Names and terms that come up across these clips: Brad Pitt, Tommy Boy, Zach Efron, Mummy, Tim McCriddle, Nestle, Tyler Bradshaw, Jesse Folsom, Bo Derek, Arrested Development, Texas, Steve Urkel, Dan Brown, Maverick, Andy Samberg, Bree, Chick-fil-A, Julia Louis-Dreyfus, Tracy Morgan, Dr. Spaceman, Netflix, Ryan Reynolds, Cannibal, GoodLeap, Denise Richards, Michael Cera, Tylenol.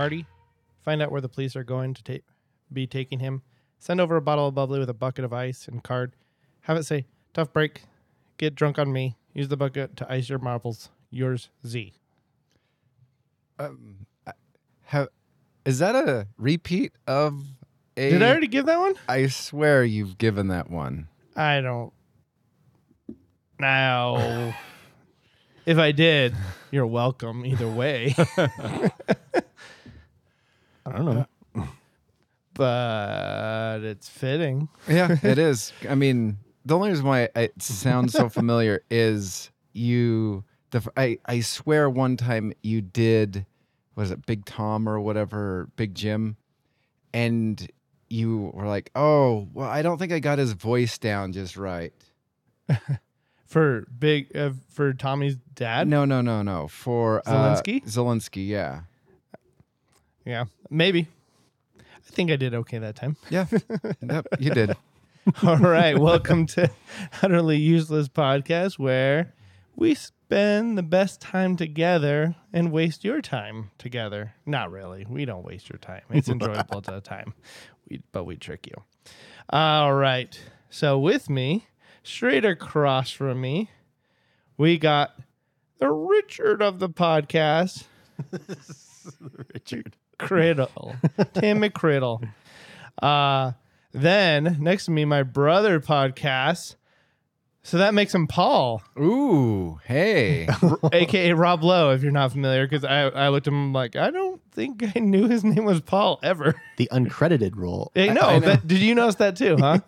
Marty, find out where the police are going to be taking him. Send over a bottle of bubbly with a bucket of ice and card. Have it say, tough break. Get drunk on me. Use the bucket to ice your marbles. Yours, Z. Is that a repeat of a... Did I already give that one? I swear you've given that one. I don't... No. If I did, you're welcome either way. I don't know. But it's fitting. Yeah, it is. I mean, the only reason why it sounds so familiar is you... I swear one time you did... Was it Big Tom or whatever, Big Jim? And you were like, oh, well, I don't think I got his voice down just right. For Tommy's dad? No. For Zelensky? Zelensky, yeah. Yeah, maybe. I think I did okay that time. Yeah, yep, you did. All right, welcome to Utterly Useless Podcast, where we spend the best time together and waste your time together. Not really. We don't waste your time. It's enjoyable to the time, but we trick you. All right. So with me, straight across from me, we got the Richard of the podcast. Richard. Criddle. Tim McCriddle. Then next to me, my brother podcast. So that makes him Paul. Ooh, hey. AKA Rob Lowe, if you're not familiar, because I looked at him like, I don't think I knew his name was Paul ever. The uncredited role. I know. But did you notice that too, huh?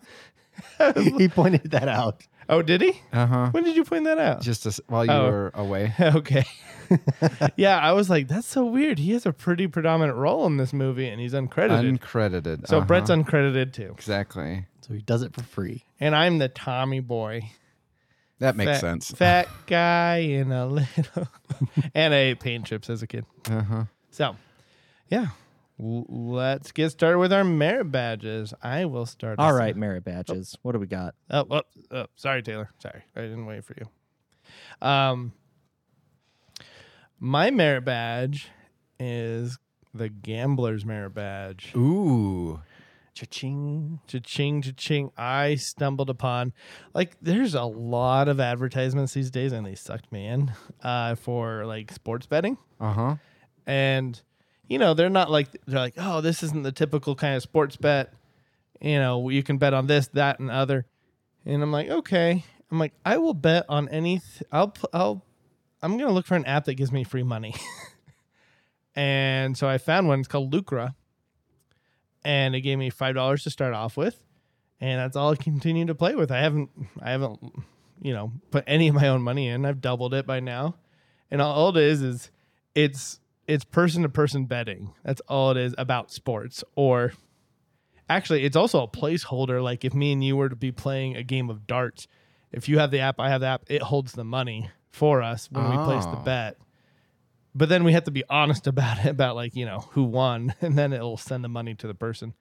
He pointed that out. Oh, did he? Uh-huh. When did you point that out? Just while you were away. Okay. Yeah, I was like, that's so weird. He has a pretty predominant role in this movie, and he's uncredited. Uncredited. So Brett's uncredited too. Exactly. So he does it for free. And I'm the Tommy Boy. That makes sense. Fat guy in a little... And I ate paint chips as a kid. Uh-huh. So, yeah. Let's get started with our merit badges. I will start. All right, merit badges. Oh. What do we got? Oh, sorry, Taylor. Sorry. I didn't wait for you. My merit badge is the Gambler's merit badge. Ooh. Cha-ching. Cha-ching, cha-ching. I stumbled upon, like, there's a lot of advertisements these days, and they sucked me in for, like, sports betting. Uh-huh. And, you know, they're like, oh, this isn't the typical kind of sports bet. You know, you can bet on this, that, and other. And I'm like, okay. I'm like, I will bet on anything. I'm going to look for an app that gives me free money. And so I found one. It's called Lucra. And it gave me $5 to start off with, and that's all I continue to play with. I haven't, you know, put any of my own money in. I've doubled it by now, and all it is it's person to person betting. That's all it is about sports. Or, actually, it's also a placeholder. Like if me and you were to be playing a game of darts, if you have the app, I have the app, it holds the money for us when we place the bet. But then we have to be honest about it, about like, you know, who won, and then it'll send the money to the person.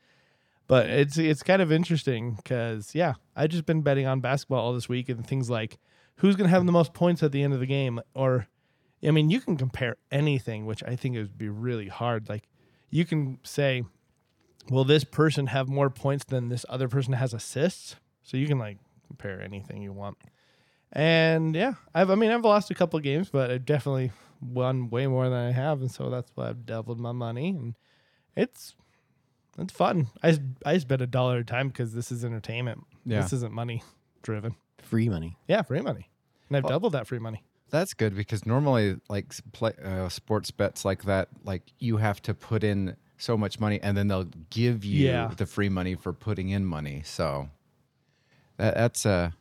But it's kind of interesting because, yeah, I've just been betting on basketball all this week and things like who's going to have the most points at the end of the game. Or, I mean, you can compare anything, which I think it would be really hard. Like you can say, will this person have more points than this other person has assists? So you can like compare anything you want. And yeah, I've lost a couple of games, but I've definitely won way more than I have, and so that's why I've doubled my money, and it's fun. I just bet $1 at a time because this is entertainment. Yeah. This isn't money driven. Free money. Yeah, free money, and I've doubled that free money. That's good because normally, like sports bets like that, like you have to put in so much money, and then they'll give you the free money for putting in money. So that's a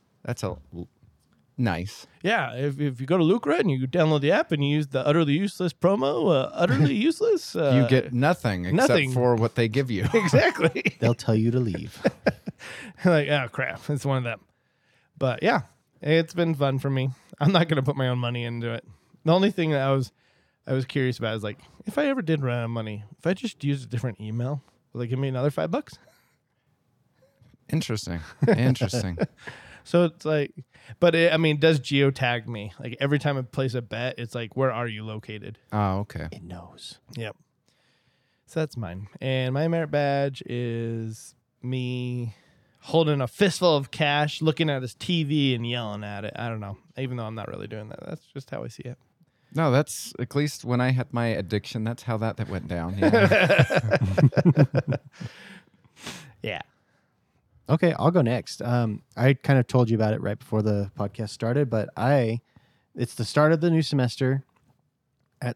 nice. Yeah, if you go to Lucra and you download the app and you use the Utterly Useless promo, Utterly Useless. You get nothing except for what they give you. Exactly. They'll tell you to leave. Like, oh, crap. It's one of them. But yeah, it's been fun for me. I'm not going to put my own money into it. The only thing that I was curious about is like, if I ever did run out of money, if I just used a different email, will they give me another $5? Interesting. So it's like, but it does geotag me. Like every time I place a bet, it's like, where are you located? Oh, okay. It knows. Yep. So that's mine. And my merit badge is me holding a fistful of cash, looking at his TV and yelling at it. I don't know. Even though I'm not really doing that. That's just how I see it. No, that's at least when I had my addiction, that's how that went down. Yeah. Yeah. Okay, I'll go next. I kind of told you about it right before the podcast started, but it's the start of the new semester at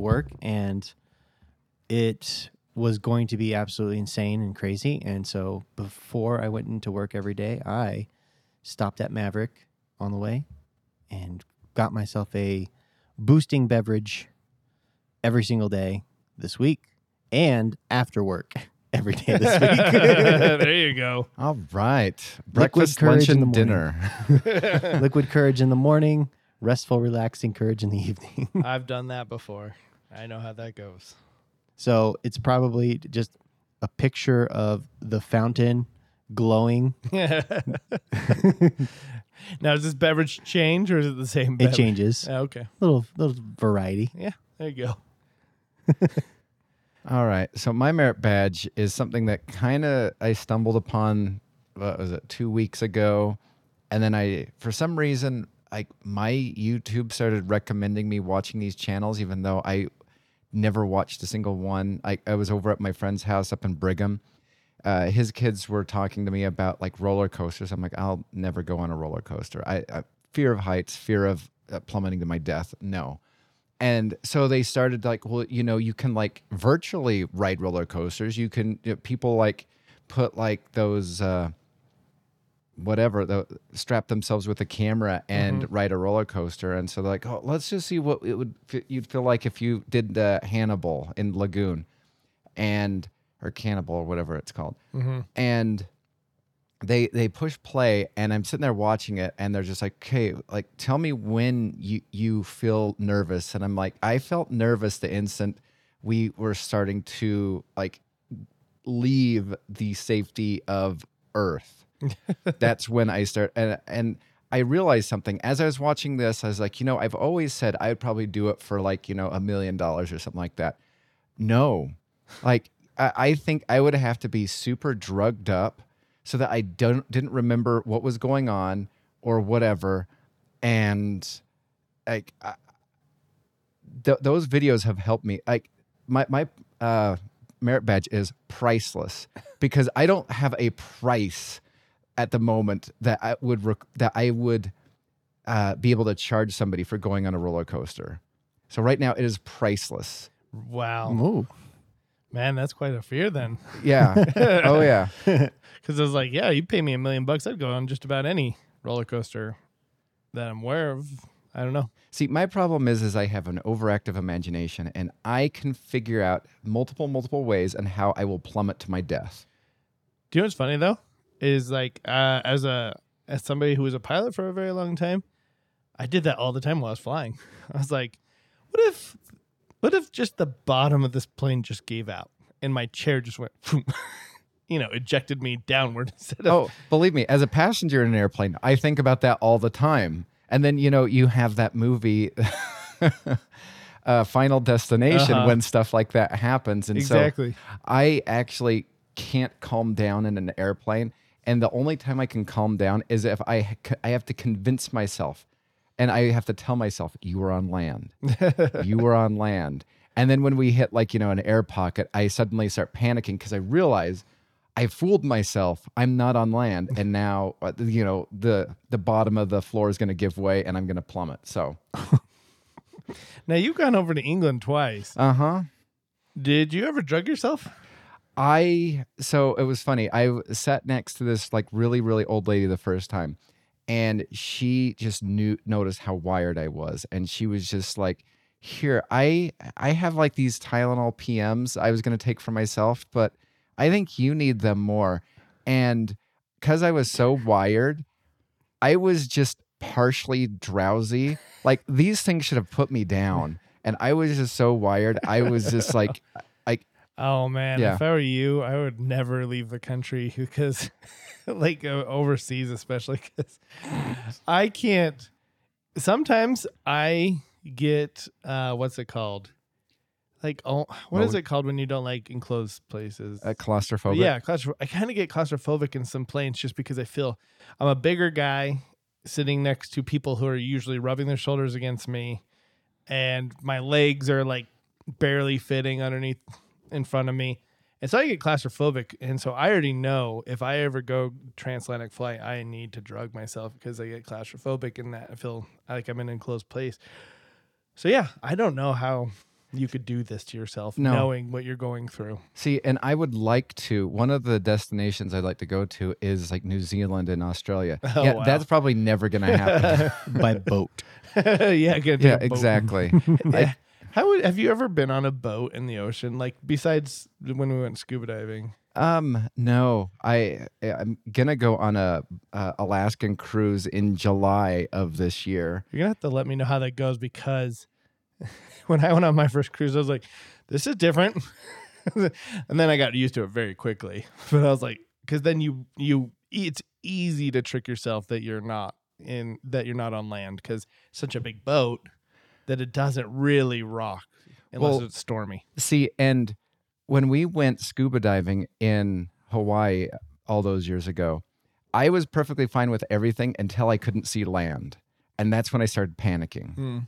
work, and it was going to be absolutely insane and crazy. And so before I went into work every day, I stopped at Maverick on the way and got myself a boosting beverage every single day this week and after work every day this week. There you go. All right. Breakfast, lunch, and dinner. Liquid courage in the morning, restful, relaxing courage in the evening. I've done that before. I know how that goes. So it's probably just a picture of the fountain glowing. Now, does this beverage change, or is it the same beverage? It changes. Oh, okay. Little variety. Yeah, there you go. All right. So my merit badge is something that kind of I stumbled upon, what was it, 2 weeks ago. And then for some reason, my YouTube started recommending me watching these channels, even though I never watched a single one. I was over at my friend's house up in Brigham. His kids were talking to me about roller coasters. I'm like, I'll never go on a roller coaster. I fear of heights, fear of plummeting to my death. No. And so they started well, you can virtually ride roller coasters. You can, people put those, strap themselves with a camera and mm-hmm. ride a roller coaster. And so they're like, oh, let's just see what you'd feel like if you did Hannibal in Lagoon. Or Cannibal, or whatever it's called. Mm-hmm. And they push play, and I'm sitting there watching it, and they're just like, okay, tell me when you feel nervous. And I'm like, I felt nervous the instant we were starting to leave the safety of Earth. That's when I start. And I realized something. As I was watching this, I was like, I've always said I would probably do it for $1 million or something like that. No. I think I would have to be super drugged up so that I didn't remember what was going on or whatever. And those videos have helped me. My merit badge is priceless because I don't have a price at the moment that I would be able to charge somebody for going on a roller coaster. So right now it is priceless. Wow. Ooh. Man, that's quite a fear then. Yeah. Oh, yeah. Because I was like, yeah, you pay me $1 million bucks, I'd go on just about any roller coaster that I'm aware of. I don't know. See, my problem is I have an overactive imagination, and I can figure out multiple ways on how I will plummet to my death. Do you know what's funny, though? Is as somebody who was a pilot for a very long time, I did that all the time while I was flying. I was like, what if just the bottom of this plane just gave out and my chair just went, ejected me downward instead of... Oh, believe me, as a passenger in an airplane, I think about that all the time. And then, you have that movie, Final Destination, when stuff like that happens. And exactly. So I actually can't calm down in an airplane. And the only time I can calm down is if I have to convince myself. And I have to tell myself, you were on land. You were on land. And then when we hit an air pocket, I suddenly start panicking because I realize I fooled myself. I'm not on land. And now, the bottom of the floor is going to give way and I'm going to plummet. So now you've gone over to England twice. Uh-huh. Did you ever drug yourself? So it was funny. I sat next to this really, really old lady the first time. And she just noticed how wired I was. And she was just like, here, I have these Tylenol PMs I was going to take for myself, but I think you need them more. And because I was so wired, I was just partially drowsy. These things should have put me down. And I was just so wired. I was just oh, man, yeah. If I were you, I would never leave the country because, overseas especially, because I can't. Sometimes I get, what's it called? like, oh, what is it called when you don't like enclosed places? Claustrophobic. Yeah, I kind of get claustrophobic in some planes just because I feel I'm a bigger guy sitting next to people who are usually rubbing their shoulders against me, and my legs are like barely fitting underneath in front of me. And so I get claustrophobic. And so I already know if I ever go transatlantic flight, I need to drug myself because I get claustrophobic and that I feel like I'm in an enclosed place. So, yeah, I don't know how you could do this to yourself knowing what you're going through. See, and I would like to, one of the destinations I'd like to go to is like New Zealand and Australia. Oh, yeah, wow. That's probably never going to happen. By boat. Yeah, exactly. Yeah. Have you ever been on a boat in the ocean? Like besides when we went scuba diving? No. I'm gonna go on a Alaskan cruise in July of this year. You're gonna have to let me know how that goes because when I went on my first cruise, I was like, "This is different," and then I got used to it very quickly. But I was like, because then it's easy to trick yourself that you're not on land because it's such a big boat that it doesn't really rock unless it's stormy. See, and when we went scuba diving in Hawaii all those years ago, I was perfectly fine with everything until I couldn't see land. And that's when I started panicking. Mm.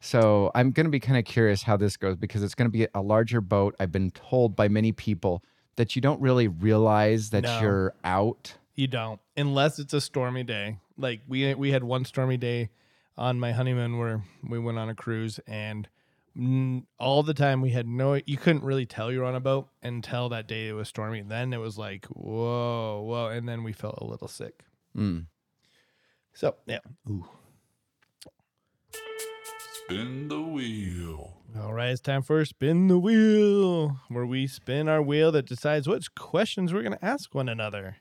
So I'm going to be kind of curious how this goes because it's going to be a larger boat. I've been told by many people that you don't really realize that you're out. You don't, unless it's a stormy day. Like we had one stormy day on my honeymoon where we went on a cruise, and all the time we had you couldn't really tell you were on a boat until that day it was stormy. Then it was like, whoa. And then we felt a little sick. Mm. So, yeah. Ooh. Spin the wheel. All right, it's time for Spin the Wheel, where we spin our wheel that decides which questions we're going to ask one another.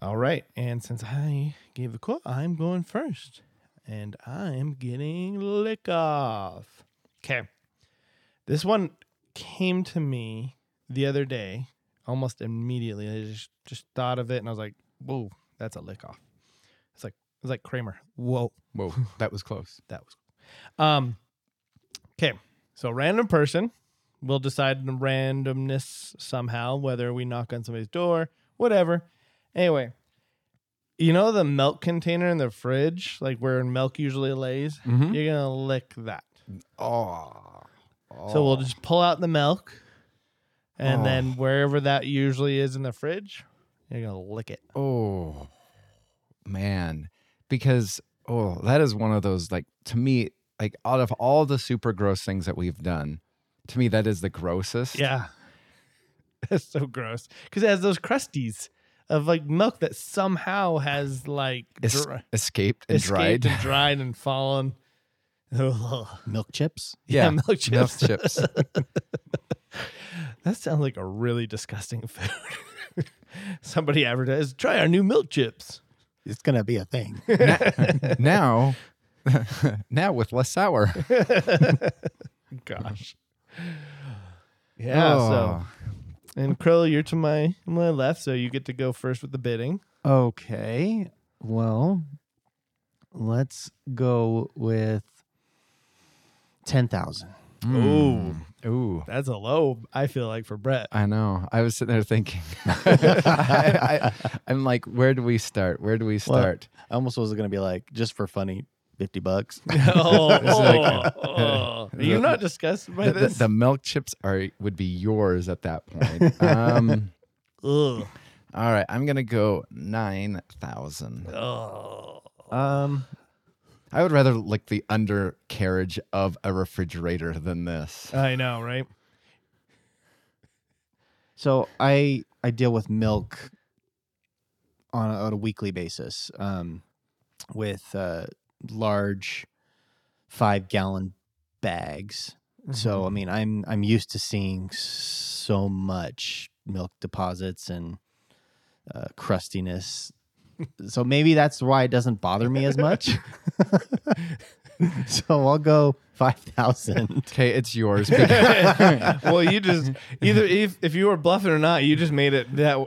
All right, and since I gave the quote, I'm going first. And I'm getting lick off. Okay. This one came to me the other day, almost immediately. I just thought of it, and I was like, whoa, that's a lick off. It's like Kramer. Whoa, that was close. Okay, so random person will decide the randomness somehow, whether we knock on somebody's door, whatever. Anyway. You know the milk container in the fridge, like where milk usually lays? Mm-hmm. You're going to lick that. Oh. So we'll just pull out the milk, and then wherever that usually is in the fridge, you're going to lick it. Oh, man. Because, that is one of those, like, to me, like, out of all the super gross things that we've done, to me, that is the grossest. Yeah. That's so gross. Because it has those crusties of like milk that somehow has like escaped and dried and fallen. Ugh. Milk chips? Yeah, milk chips. Milk chips. That sounds like a really disgusting food. Somebody advertised, try our new milk chips. It's going to be a thing. now with less sour. Gosh. Yeah, so... And Krill, you're to my left, so you get to go first with the bidding. Okay. Well, let's go with 10,000. Ooh, that's a low. I feel like for Brett. I know. I was sitting there thinking. I'm like, where do we start? Well, I almost was going to be like, just for funny, $50. Are you not disgusted by this? The milk chips would be yours at that point. All right, I'm gonna go 9,000. Oh. I would rather lick the undercarriage of a refrigerator than this. I know, right? So I deal with milk on a weekly basis. With large 5-gallon bags. Mm-hmm. So, I mean, I'm used to seeing so much milk deposits and crustiness. So maybe that's why it doesn't bother me as much. So I'll go 5,000. Okay, it's yours. Well, you just, either if you were bluffing or not, you just made it that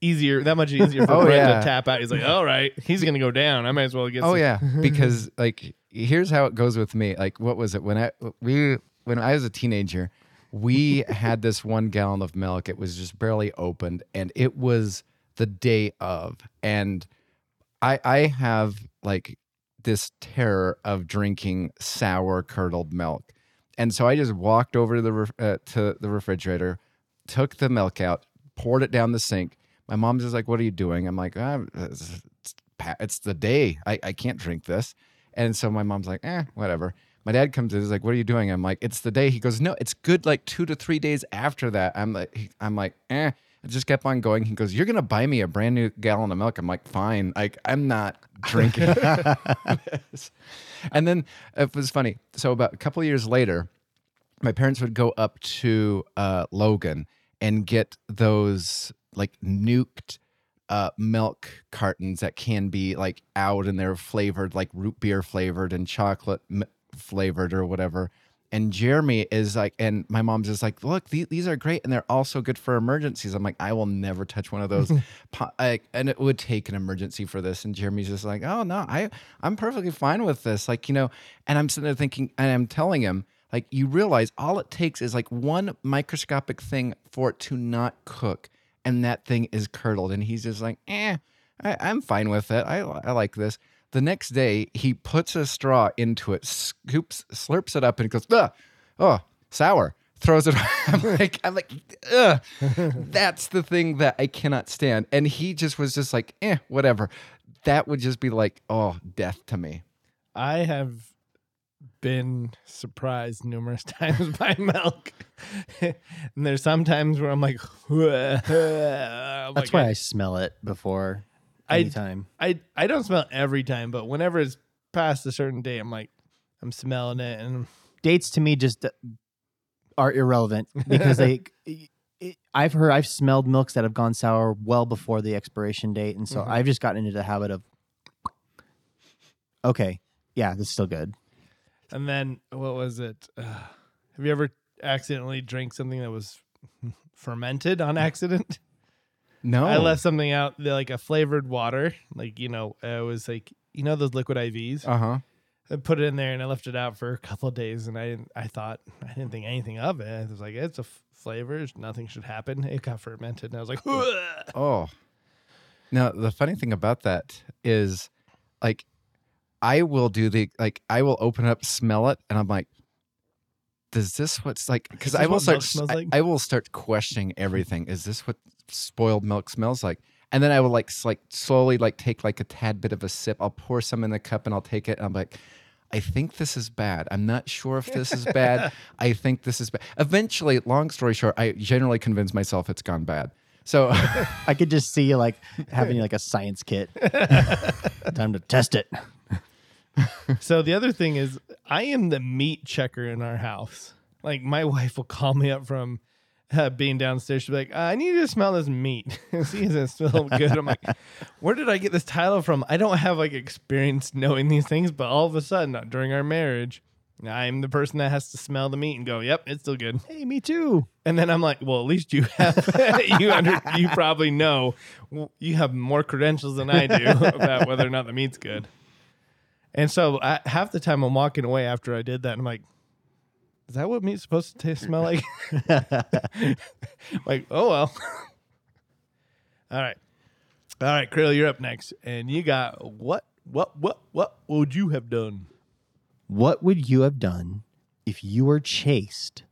easier, that much easier for Brett to tap out. He's like, all right, he's going to go down. I might as well get some. Yeah, because like, here's how it goes with me. Like, what was it? When I, we when I was a teenager, we had this 1 gallon of milk. It was just barely opened, and it was the day of. And I have like this terror of drinking sour curdled milk. And so I just walked over to the refrigerator, took the milk out, poured it down the sink. My mom's just like, "What are you doing?" I'm like, it's the day. I can't drink this. And so my mom's like, whatever. My dad comes in. He's like, "What are you doing?" I'm like, "It's the day." He goes, "No, it's good like 2 to 3 days after that." I'm like, I just kept on going. He goes, "You're going to buy me a brand new gallon of milk." I'm like, "Fine." Like, I'm not drinking this. And then it was funny. So about a couple of years later, my parents would go up to Logan and get those like nuked milk cartons that can be like out, and they're flavored like root beer flavored and chocolate flavored or whatever. And Jeremy is like, and my mom's just like, "Look, these are great. And they're also good for emergencies." I'm like, "I will never touch one of those." And it would take an emergency for this. And Jeremy's just like, "Oh no, I'm perfectly fine with this." Like, you know, and I'm sitting there thinking, and I'm telling him, like, you realize all it takes is like one microscopic thing for it to not cook. And that thing is curdled. And he's just like, I'm fine with it. I like this. The next day, he puts a straw into it, slurps it up, and goes, "Oh, sour!" Throws it. I'm like, "Ugh!" That's the thing that I cannot stand. And he just was just like, whatever. That would just be like, oh, death to me. I have been surprised numerous times by milk, and there's sometimes where I'm like, oh, that's why I smell it before. Anytime. I don't smell every time, but whenever it's past a certain date, I'm like, I'm smelling it. And dates to me just are irrelevant because I've smelled milks that have gone sour well before the expiration date, and so I've just gotten into the habit of, okay, yeah, this is still good. And then what was it? Have you ever accidentally drank something that was fermented on accident? No, I left something out, like a flavored water. Like, you know, it was like, you know, those liquid IVs. I put it in there and I left it out for a couple of days, and I didn't think anything of it. I was like, it's a flavor, nothing should happen. It got fermented, and I was like, ugh. Oh. Now the funny thing about that is, like, I will open up, smell it, and I'm like, is this what's like? Because I will start questioning everything. Is this what spoiled milk smells like? And then I will like slowly like take like a tad bit of a sip. I'll pour some in the cup and I'll take it, and I'm like, I think this is bad. I'm not sure if this is bad. I think this is bad. Eventually, long story short, I generally convince myself it's gone bad. So I could just see you like having like a science kit. Time to test it. So the other thing is, I am the meat checker in our house. Like, my wife will call me up from being downstairs. She'll be like, "I need you to smell this meat. See, does it smell good?" I'm like, "Where did I get this title from?" I don't have like experience knowing these things, but all of a sudden during our marriage, I'm the person that has to smell the meat and go, "Yep, it's still good." Hey, me too. And then I'm like, well, at least you have, you probably know, you have more credentials than I do about whether or not the meat's good. And so half the time I'm walking away after I did that, and I'm like, is that what meat's supposed to smell like? Like, oh, well. All right, Krill, you're up next. And you got what would you have done? What would you have done if you were chased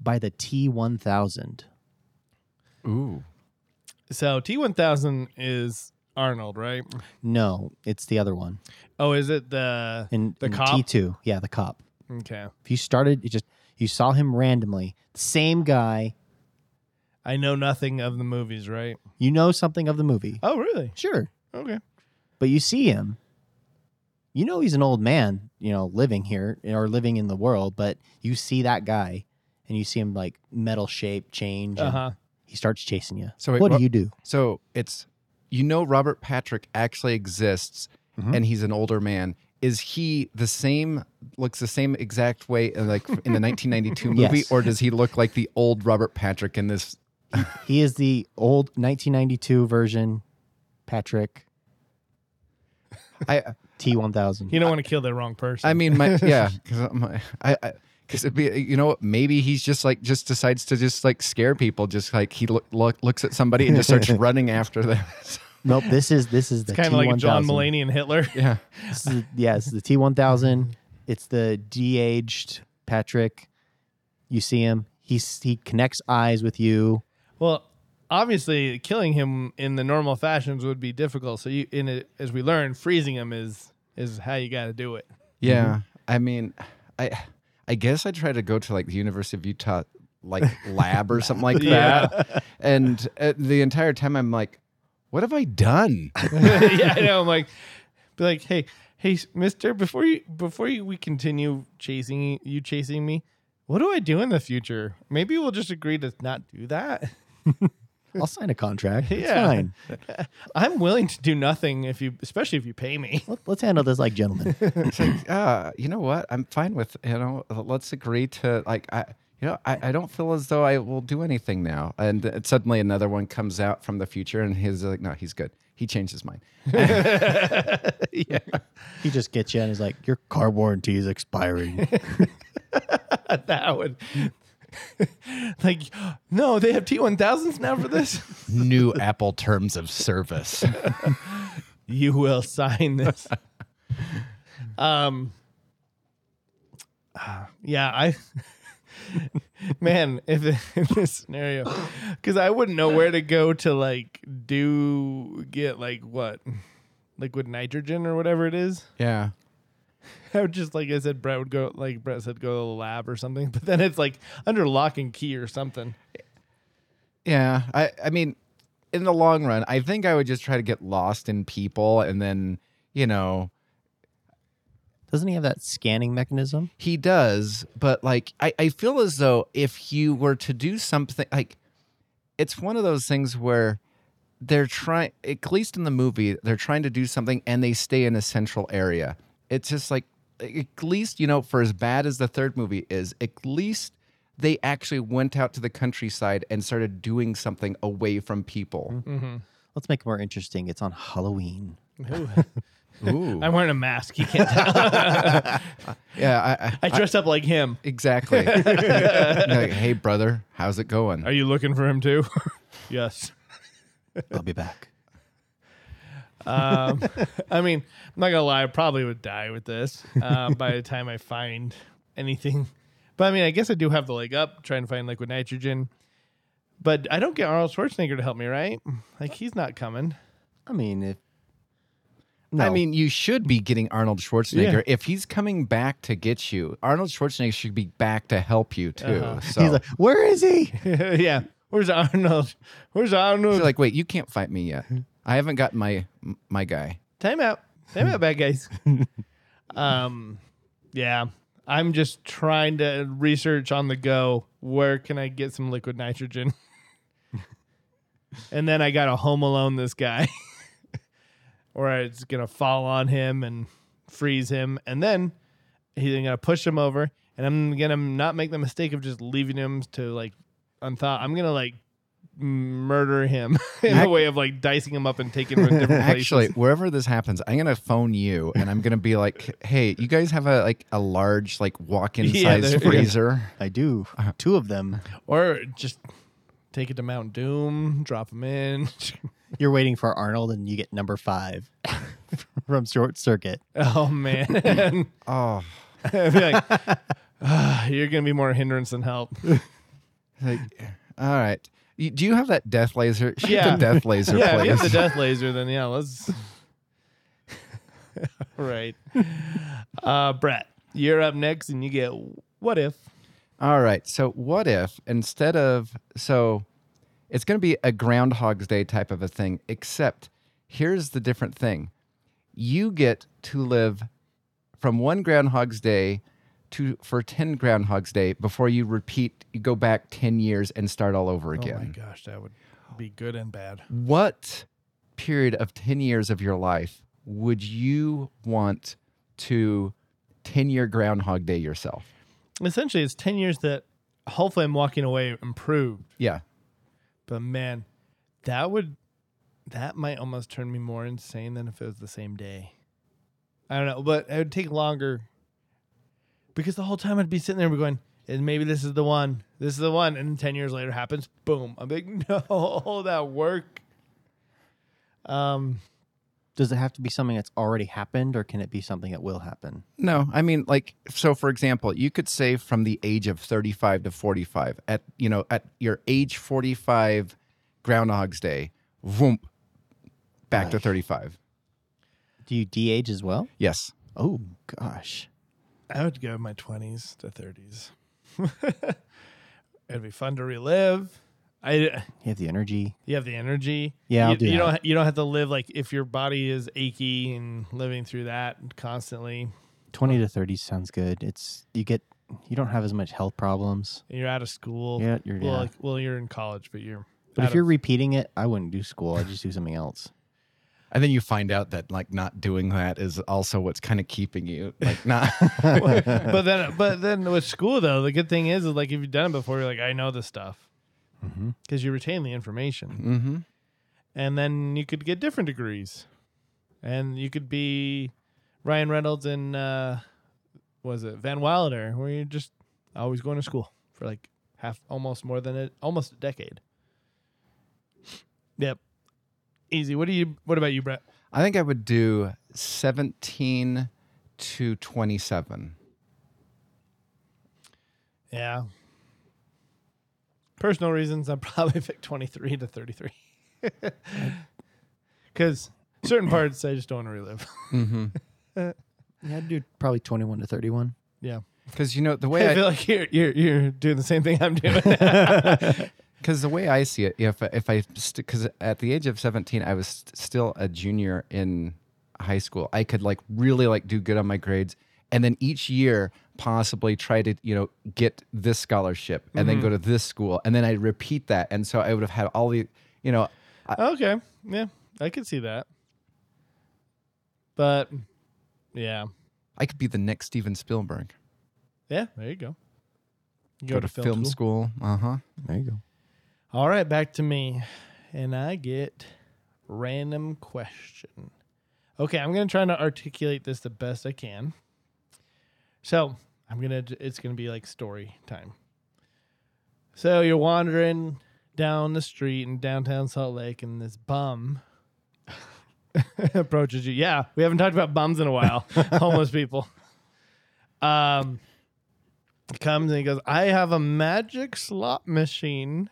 by the T-1000? Ooh. So T-1000 is Arnold, right? No, it's the other one. Oh, is it the cop? T2, yeah, the cop. Okay. If you started, you saw him randomly, same guy. I know nothing of the movies, right? You know something of the movie. Oh, really? Sure. Okay. But you see him. You know he's an old man, you know, living here or living in the world, but you see that guy and you see him like metal shape change. Uh-huh. And he starts chasing you. So what do you do? So it's, you know, Robert Patrick actually exists, and he's an older man. Is he the same, looks the same exact way like in the 1992 movie, yes, or does he look like the old Robert Patrick in this? He is the old 1992 version Patrick. T-1000. You don't want to kill the wrong person. I mean, my, yeah, because Because it'd be, you know, maybe he's just like, just decides to just like scare people. Just like he looks at somebody and just starts running after them. Nope. This is the kind of like a John Mulaney and Hitler. Yeah. This is the T-1000. It's the de-aged Patrick. You see him. He connects eyes with you. Well, obviously, killing him in the normal fashions would be difficult. So as we learn, freezing him is how you got to do it. Yeah. Mm-hmm. I mean, I guess I tried to go to like the University of Utah like lab or something like that. And the entire time I'm like, what have I done? Yeah, I know. I'm like, be like, hey, mister, before we continue chasing me, what do I do in the future? Maybe we'll just agree to not do that. I'll sign a contract. It's fine. I'm willing to do nothing especially if you pay me. Let's handle this like gentlemen. It's like, you know what? I'm fine with, you know, let's agree to like, I don't feel as though I will do anything now. And suddenly another one comes out from the future and he's like, no, he's good. He changed his mind. Yeah. He just gets you and he's like, your car warranty is expiring. That would. Like, no, they have T-1000s now for this. New Apple terms of service. You will sign this. Man, if in this scenario, because I wouldn't know where to go to like get like what, liquid nitrogen or whatever it is. Yeah. I would just, like I said, Brett said, go to the lab or something. But then it's like under lock and key or something. Yeah. I mean, in the long run, I think I would just try to get lost in people and then, you know. Doesn't he have that scanning mechanism? He does. But like, I feel as though if you were to do something, like, it's one of those things where they're trying, at least in the movie, they're trying to do something and they stay in a central area. It's just like, at least, you know, for as bad as the third movie is, at least they actually went out to the countryside and started doing something away from people. Mm-hmm. Let's make it more interesting. It's on Halloween. Ooh. Ooh. I'm wearing a mask. You can't tell. Yeah. I dressed up like him. Exactly. Like, hey, brother, how's it going? Are you looking for him too? Yes. I'll be back. I mean, I'm not gonna lie, I probably would die with this by the time I find anything. But I mean, I guess I do have the leg up trying to find liquid nitrogen. But I don't get Arnold Schwarzenegger to help me, right? Like, he's not coming. I mean, you should be getting Arnold Schwarzenegger. Yeah. If he's coming back to get you, Arnold Schwarzenegger should be back to help you too. Uh-huh. So. He's like, where is he? Yeah, where's Arnold? Where's Arnold? He's like, wait, you can't fight me yet. I haven't got my guy. Time out, bad guys. Yeah, I'm just trying to research on the go. Where can I get some liquid nitrogen? And then I got to Home Alone this guy, or it's gonna fall on him and freeze him, and then he's gonna push him over, and I'm gonna not make the mistake of just leaving him to like unthaw. I'm gonna like. Murder him in a way of like dicing him up and taking him to different places. Actually, wherever this happens, I'm gonna phone you and I'm gonna be like, "Hey, you guys have a large like walk-in size freezer?" Yeah. I do, two of them. Or just take it to Mount Doom, drop him in. You're waiting for Arnold, and you get number 5 from Short Circuit. Oh man! Oh, I'd be like, you're gonna be more hindrance than help. Like, all right. Do you have that death laser? Yeah, death laser. Yeah, if you have the death laser, then yeah, let's. Right, Brett, you're up next, and you get what if? All right, so what if it's going to be a Groundhog's Day type of a thing, except here's the different thing: you get to live from one Groundhog's Day. For 10 Groundhog's Day before you repeat, you go back 10 years and start all over again. Oh my gosh, that would be good and bad. What period of 10 years of your life would you want to 10-year Groundhog Day yourself? Essentially, it's 10 years that hopefully I'm walking away improved. Yeah. But man, that might almost turn me more insane than if it was the same day. I don't know, but it would take longer. Because the whole time I'd be sitting there going, and maybe this is the one. This is the one. And 10 years later it happens. Boom. I'm like, no, that worked. Does it have to be something that's already happened, or can it be something that will happen? No, I mean, like, so for example, you could say from the age of 35 to 45. At your age 45, Groundhog's Day, whoomp, back to 35. Do you de-age as well? Yes. Oh, gosh. I would go my 20s to 30s. It'd be fun to relive. You have the energy. Yeah, you don't have to live like if your body is achy and living through that constantly. 20 to 30 sounds good. You don't have as much health problems. You're out of school. Yeah, you're in college, but if you're repeating it, I wouldn't do school. I'd just do something else. And then you find out that like not doing that is also what's kind of keeping you like not. but then with school though, the good thing is like if you've done it before, you're like, I know this stuff. Because you retain the information. Mm-hmm. And then you could get different degrees. And you could be Ryan Reynolds in, Van Wilder, where you're just always going to school for like almost a decade. Yep. Easy. What about you, Brett? I think I would do 17 to 27. Yeah. Personal reasons, I'd probably pick 23 to 33. Because certain parts I just don't want to relive. Mm-hmm. Yeah, I'd do probably 21 to 31. Yeah. Because, the way I feel like you're doing the same thing I'm doing. Because the way I see it, because at the age of 17, I was still a junior in high school. I could like really like do good on my grades. And then each year, possibly try to, get this scholarship and then go to this school. And then I repeat that. And so I would have had all the, Okay. Yeah. I could see that. But, yeah. I could be the next Steven Spielberg. Yeah. There you go. You go to film school. Uh-huh. There you go. All right. Back to me. And I get random question. Okay. I'm going to try to articulate this the best I can. So it's gonna be like story time. So you're wandering down the street in downtown Salt Lake, and this bum approaches you. Yeah, we haven't talked about bums in a while. Homeless people. Comes and he goes, I have a magic slot machine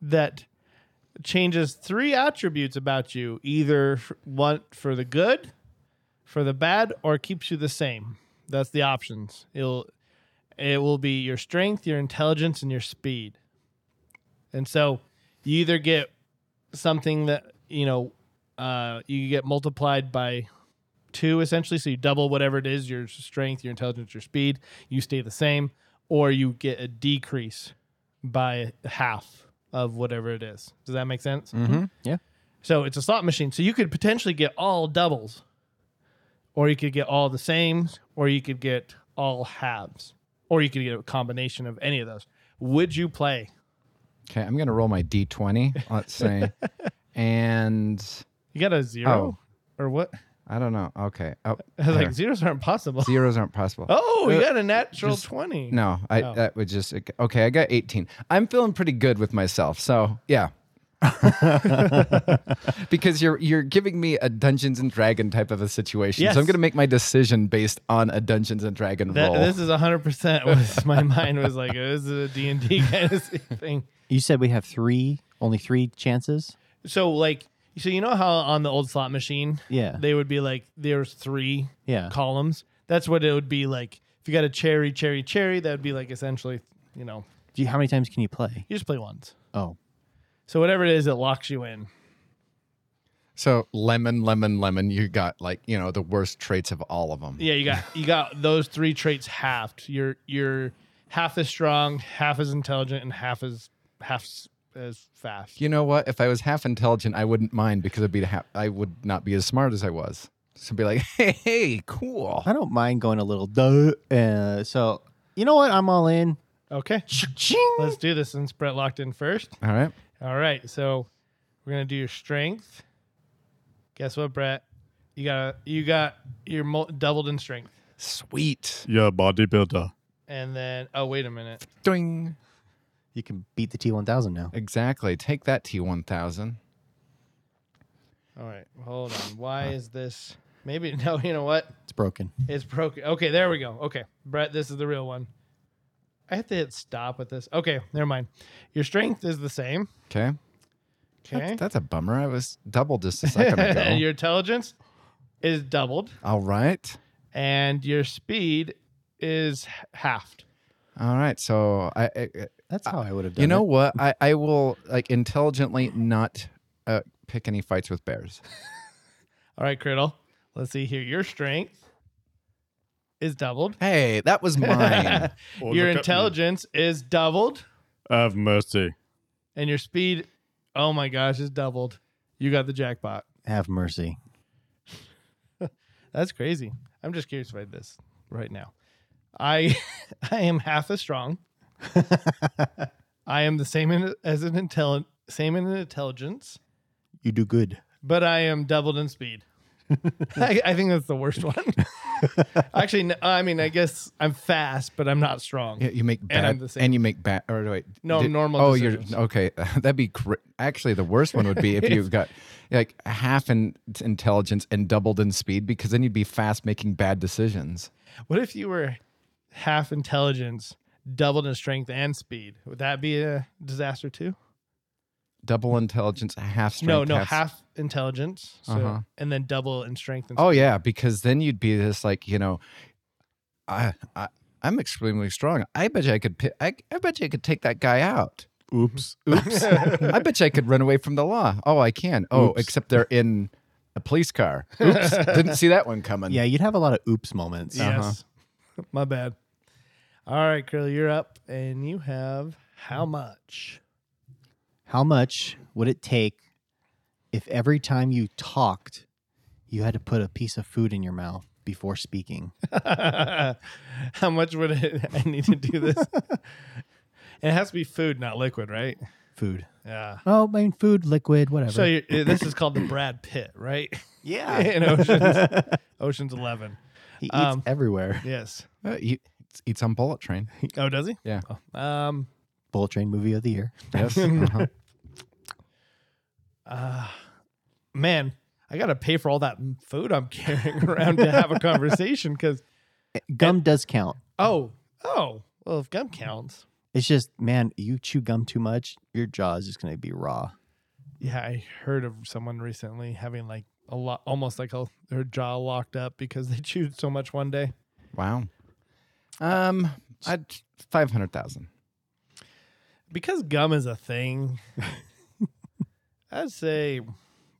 that changes three attributes about you, either one for the good, for the bad, or keeps you the same. That's the options. It will be your strength, your intelligence, and your speed. And so you either get something that, you get multiplied by 2 essentially. So you double whatever it is, your strength, your intelligence, your speed. You stay the same, or you get a decrease by half of whatever it is. Does that make sense? Mm-hmm. Yeah. So it's a slot machine. So you could potentially get all doubles, or you could get all the same, or you could get all halves, or you could get a combination of any of those. Would you play? Okay, I'm going to roll my D20, let's say. And... You got a 0? Oh. Or what? I don't know. Okay. Oh, I was like, zeros aren't possible. Oh, you got a natural 20. No, that would just... Okay, I got 18. I'm feeling pretty good with myself, so yeah. Because you're giving me a Dungeons and Dragon type of a situation. Yes. So I'm going to make my decision based on a Dungeons and Dragon roll. This is 100% what my mind was like. This is a D&D kind of thing. You said we have only three chances? So like, you know how on the old slot machine, they would be like, there's 3 columns. That's what it would be like. If you got a cherry, cherry, cherry, that would be like essentially, How many times can you play? You just play once. Oh. So whatever it is, it locks you in. So lemon, lemon, lemon. You got like the worst traits of all of them. Yeah, you got those 3 traits halved. You're half as strong, half as intelligent, and half as fast. You know what? If I was half intelligent, I wouldn't mind because I would not be as smart as I was. So I'd be like, hey, cool. I don't mind going a little duh. So you know what? I'm all in. Okay, cha-ching. Let's do this since Brett locked in first. All right, so we're gonna do your strength. Guess what, Brett? You got your doubled in strength. Sweet. Yeah, bodybuilder. And then, oh, wait a minute. Doing. You can beat the T-1000 now. Exactly. Take that, T-1000. All right. Hold on. Why is this? Maybe. No, you know what? It's broken. It's broken. Okay, there we go. Okay. Brett, this is the real one. I have to hit stop with this. Okay, never mind. Your strength is the same. Okay. Okay. That's a bummer. I was doubled just a second ago. And your intelligence is doubled. All right. And your speed is halved. All right. So that's how I would have done it. You know what? I will intelligently not pick any fights with bears. All right, Criddle. Let's see here. Your strength is doubled. Hey, that was mine. Your intelligence is doubled. Have mercy. And your speed, oh my gosh, is doubled. You got the jackpot. Have mercy. That's crazy. I'm just curious about this right now. I am half as strong. I am the same in intelligence. You do good. But I am doubled in speed. I think that's the worst one. Actually, no, I mean, I guess I'm fast, but I'm not strong. Yeah, you make bad, and I'm the same. And you make bad. Or wait, no, normal. Oh, decisions. You're okay. That'd be actually the worst one would be if you've got half in intelligence and doubled in speed, because then you'd be fast making bad decisions. What if you were half intelligence, doubled in strength and speed? Would that be a disaster too? Double intelligence, half strength. No, half intelligence. So, and then double in strength. And strength. Oh yeah, because then you'd be this I'm extremely strong. I bet you I could take that guy out. Oops. I bet you I could run away from the law. Oh, I can. Oh, oops. Except they're in a police car. Oops, didn't see that one coming. Yeah, you'd have a lot of oops moments. Yes, my bad. All right, Curly, you're up, and you have how much? How much would it take if every time you talked, you had to put a piece of food in your mouth before speaking? How much would I need to do this? It has to be food, not liquid, right? Food. Yeah. Oh, I mean, food, liquid, whatever. So this is called the Brad Pitt, right? Yeah. In Ocean's 11. He eats everywhere. Yes. He eats on Bullet Train. Oh, does he? Yeah. Oh. Bullet Train movie of the year. Yes. Man, I got to pay for all that food I'm carrying around to have a conversation because gum does count. Oh, well, if gum counts, it's just, man, you chew gum too much, your jaw is just going to be raw. Yeah, I heard of someone recently having their jaw locked up because they chewed so much one day. Wow. 500,000. Because gum is a thing. I'd say,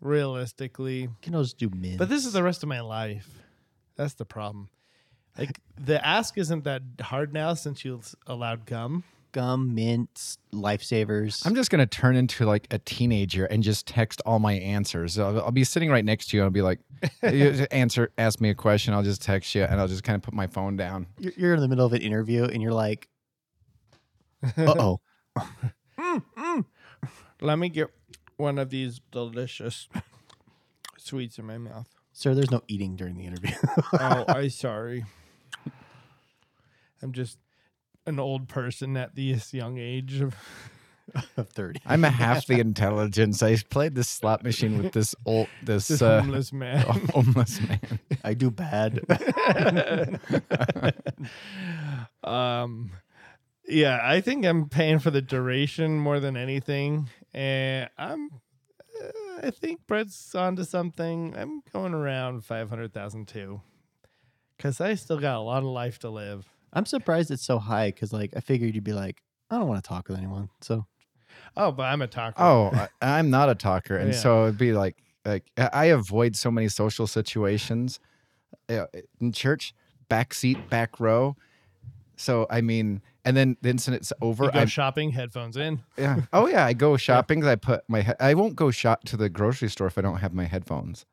realistically, you can always do mints. But this is the rest of my life. That's the problem. The ask isn't that hard now since you allowed gum. Gum, mints, lifesavers. I'm just gonna turn into a teenager and just text all my answers. I'll be sitting right next to you. And I'll be like, ask me a question. I'll just text you, and I'll just kind of put my phone down. You're in the middle of an interview, and you're like, Let me get one of these delicious sweets in my mouth. Sir, there's no eating during the interview. Oh, I'm sorry. I'm just an old person at this young age of 30. I'm a half the intelligence. I played this slot machine with this homeless man. Homeless man. I do bad. Yeah, I think I'm paying for the duration more than anything, and I think Brett's onto something. I'm going around 500,000 too, because I still got a lot of life to live. I'm surprised it's so high, because I figured you'd be like, I don't want to talk with anyone. So, oh, but I'm a talker. Oh, I'm not a talker, and yeah. So it'd be like I avoid so many social situations in church, back seat, back row. So I mean. And then the incident's over. You go shopping, headphones in. Yeah. Oh yeah, I go shopping. I put I won't go shop to the grocery store if I don't have my headphones.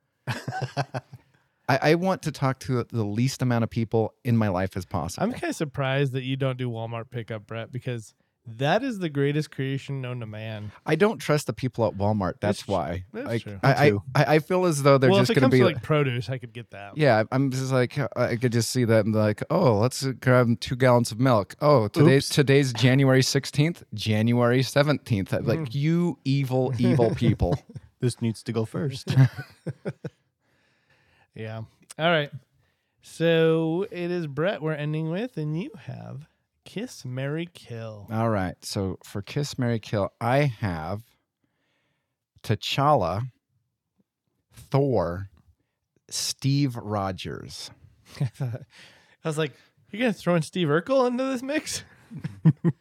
I want to talk to the least amount of people in my life as possible. I'm kind of surprised that you don't do Walmart pickup, Brett, because That is the greatest creation known to man. I don't trust the people at Walmart. That's why. That's true. I feel as though they're just going to be like produce. I could get that. Yeah, I'm just like I could just see that and be like, oh, let's grab 2 gallons of milk. Oh, today's January 16th, January 17th. Like you evil people. This needs to go first. Yeah. All right. So it is Brett we're ending with, and you have Kiss, Marry, Kill. All right. So for Kiss, Marry, Kill, I have T'Challa, Thor, Steve Rogers. I was like, you're going to throw in Steve Urkel into this mix?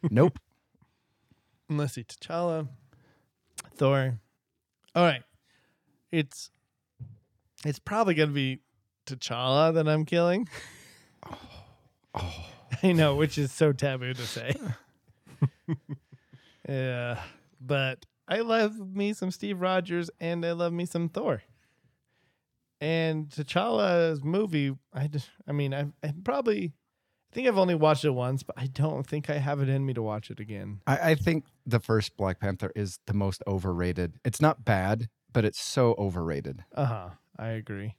Nope. Let's see. T'Challa, Thor. All right. It's probably going to be T'Challa that I'm killing. Oh. I know, which is so taboo to say. Yeah, but I love me some Steve Rogers, and I love me some Thor. And T'Challa's movie, I think I've only watched it once, but I don't think I have it in me to watch it again. I think the first Black Panther is the most overrated. It's not bad, but it's so overrated. Uh-huh, I agree.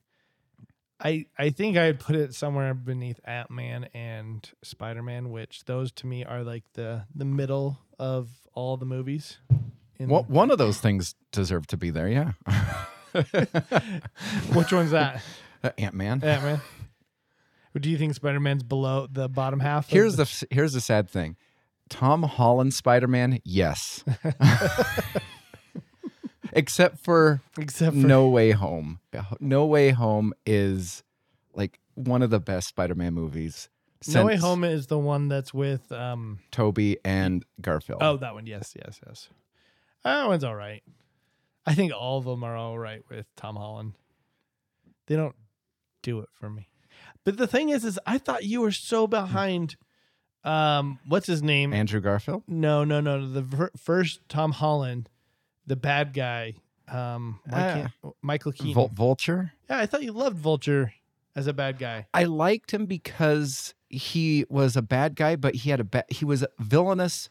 I think I'd put it somewhere beneath Ant-Man and Spider-Man, which those to me are like the middle of all the movies. One of those things deserve to be there, yeah. Which one's that? Ant-Man. Do you think Spider-Man's below the bottom half? Here's the sad thing. Tom Holland Spider-Man, yes. Except for No Way Home. No Way Home is like one of the best Spider-Man movies. No Way Home is the one that's with Toby and Garfield. Oh, that one. Yes. That one's all right. I think all of them are all right with Tom Holland. They don't do it for me. But the thing is I thought you were so behind. What's his name? Andrew Garfield? No. The first Tom Holland. The bad guy, Michael Keaton. Vulture? Yeah, I thought you loved Vulture as a bad guy. I liked him because he was a bad guy, but he was villainous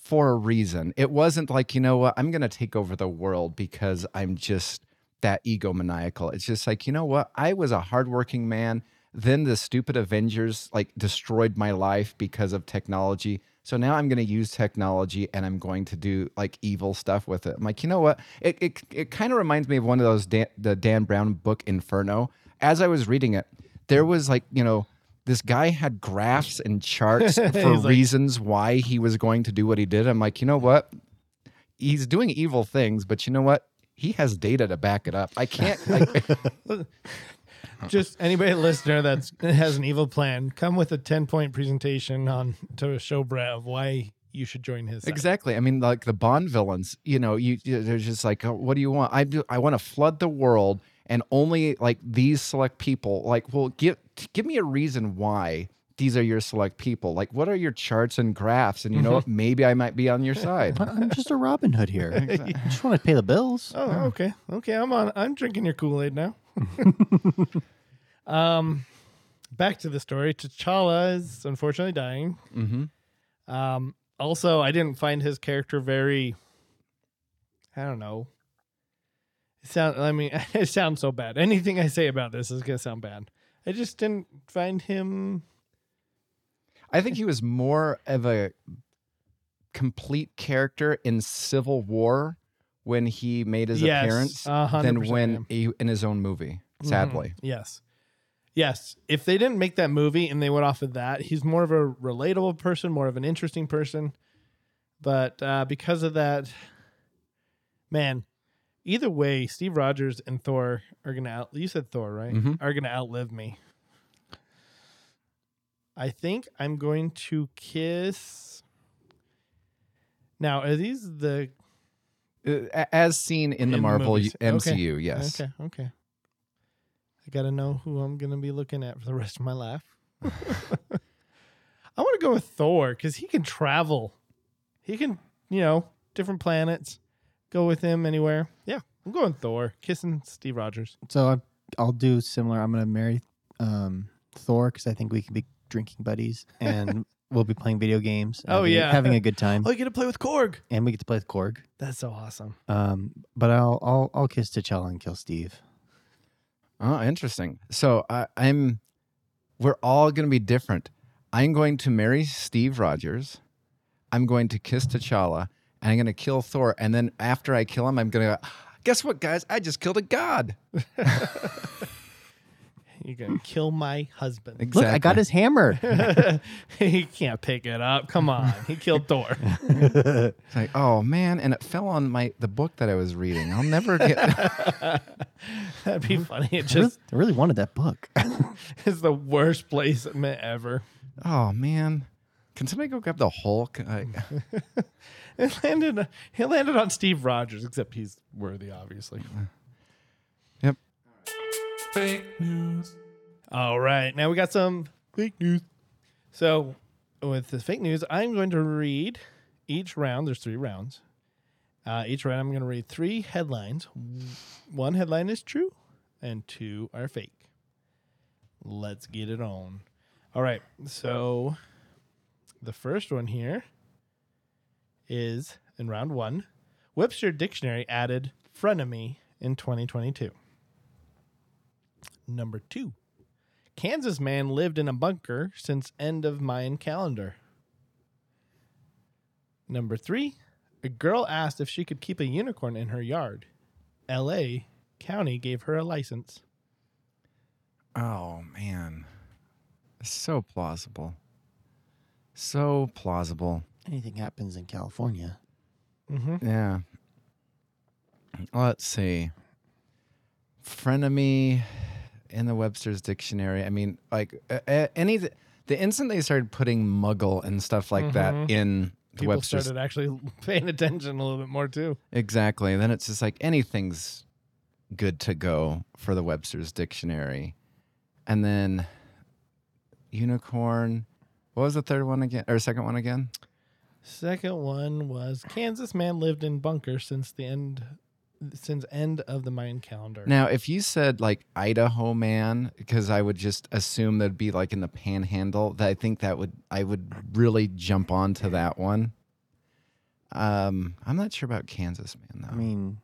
for a reason. It wasn't like, you know what, I'm going to take over the world because I'm just that egomaniacal. It's just like, you know what, I was a hardworking man. Then the stupid Avengers destroyed my life because of technology. So now I'm going to use technology and I'm going to do evil stuff with it. I'm like, you know what? It kind of reminds me of one of those the Dan Brown book Inferno. As I was reading it, there was this guy had graphs and charts for reasons why he was going to do what he did. I'm like, you know what? He's doing evil things, but you know what? He has data to back it up. I can't. Just anybody listener that has an evil plan, come with a 10-point presentation to show Brett of why you should join his side. Exactly. I mean, the Bond villains, they're just like, oh, what do you want? I want to flood the world and only these select people. Well, give me a reason why these are your select people. What are your charts and graphs? And you know what? Maybe I might be on your side. I'm just a Robin Hood here. Exactly. I just want to pay the bills. Oh, okay. Okay, I'm drinking your Kool-Aid now. Back to the story. T'Challa is unfortunately dying. Mm-hmm. Also, I didn't find his character very. I don't know. It sounds so bad. Anything I say about this is gonna sound bad. I just didn't find him. I think he was more of a complete character in Civil War. When he made his appearance, 100%. Than when he, in his own movie, sadly. Mm-hmm. Yes. If they didn't make that movie and they went off of that, he's more of a relatable person, more of an interesting person. But because of that, man, either way, Steve Rogers and Thor are going to you said Thor, right? Mm-hmm. Are going to outlive me. I think I'm going to kiss. Now, are these the... As seen in the Marvel MCU, okay. Yes. Okay. I got to know who I'm going to be looking at for the rest of my life. I want to go with Thor because he can travel. He can, different planets. Go with him anywhere. Yeah, I'm going Thor. Kissing Steve Rogers. So I'll do similar. I'm going to marry Thor because I think we can be drinking buddies. And we'll be playing video games. Oh, yeah. Having a good time. Oh, you get to play with Korg. And we get to play with Korg. That's so awesome. But I'll kiss T'Challa and kill Steve. Oh, interesting. So we're all going to be different. I'm going to marry Steve Rogers. I'm going to kiss T'Challa. And I'm going to kill Thor. And then after I kill him, I'm going to go, guess what, guys? I just killed a god. You're going to kill my husband. Exactly. Look, I got his hammer. He can't pick it up. Come on. He killed Thor. It's like, oh, man. And it fell on the book that I was reading. I'll never get That'd be funny. I really wanted that book. It's the worst placement ever. Oh, man. Can somebody go grab the Hulk? It landed on Steve Rogers, except he's worthy, obviously. Yep. Fake news. All right. Now we got some fake news. So with the fake news, I'm going to read each round. There's three rounds. Each round, I'm going to read three headlines. One headline is true, and two are fake. Let's get it on. All right. So... the first one here is in round one. Webster Dictionary added frenemy in 2022. Number two, Kansas man lived in a bunker since end of Mayan calendar. Number three, a girl asked if she could keep a unicorn in her yard. L.A. County gave her a license. Oh, man. So plausible. So plausible. Anything happens in California. Mm-hmm. Yeah. Let's see. Frenemy in the Webster's Dictionary. I mean, like, the instant they started putting muggle and stuff like that in the Webster's. People started actually paying attention a little bit more, too. Exactly. Then it's just like anything's good to go for the Webster's Dictionary. And then unicorn... What was the third one again? Or second one again? Second one was Kansas man lived in bunker since end of the Mayan calendar. Now, if you said like Idaho man, because I would just assume that'd be like in the panhandle, that I think I would really jump onto that one. I'm not sure about Kansas man though. I mean,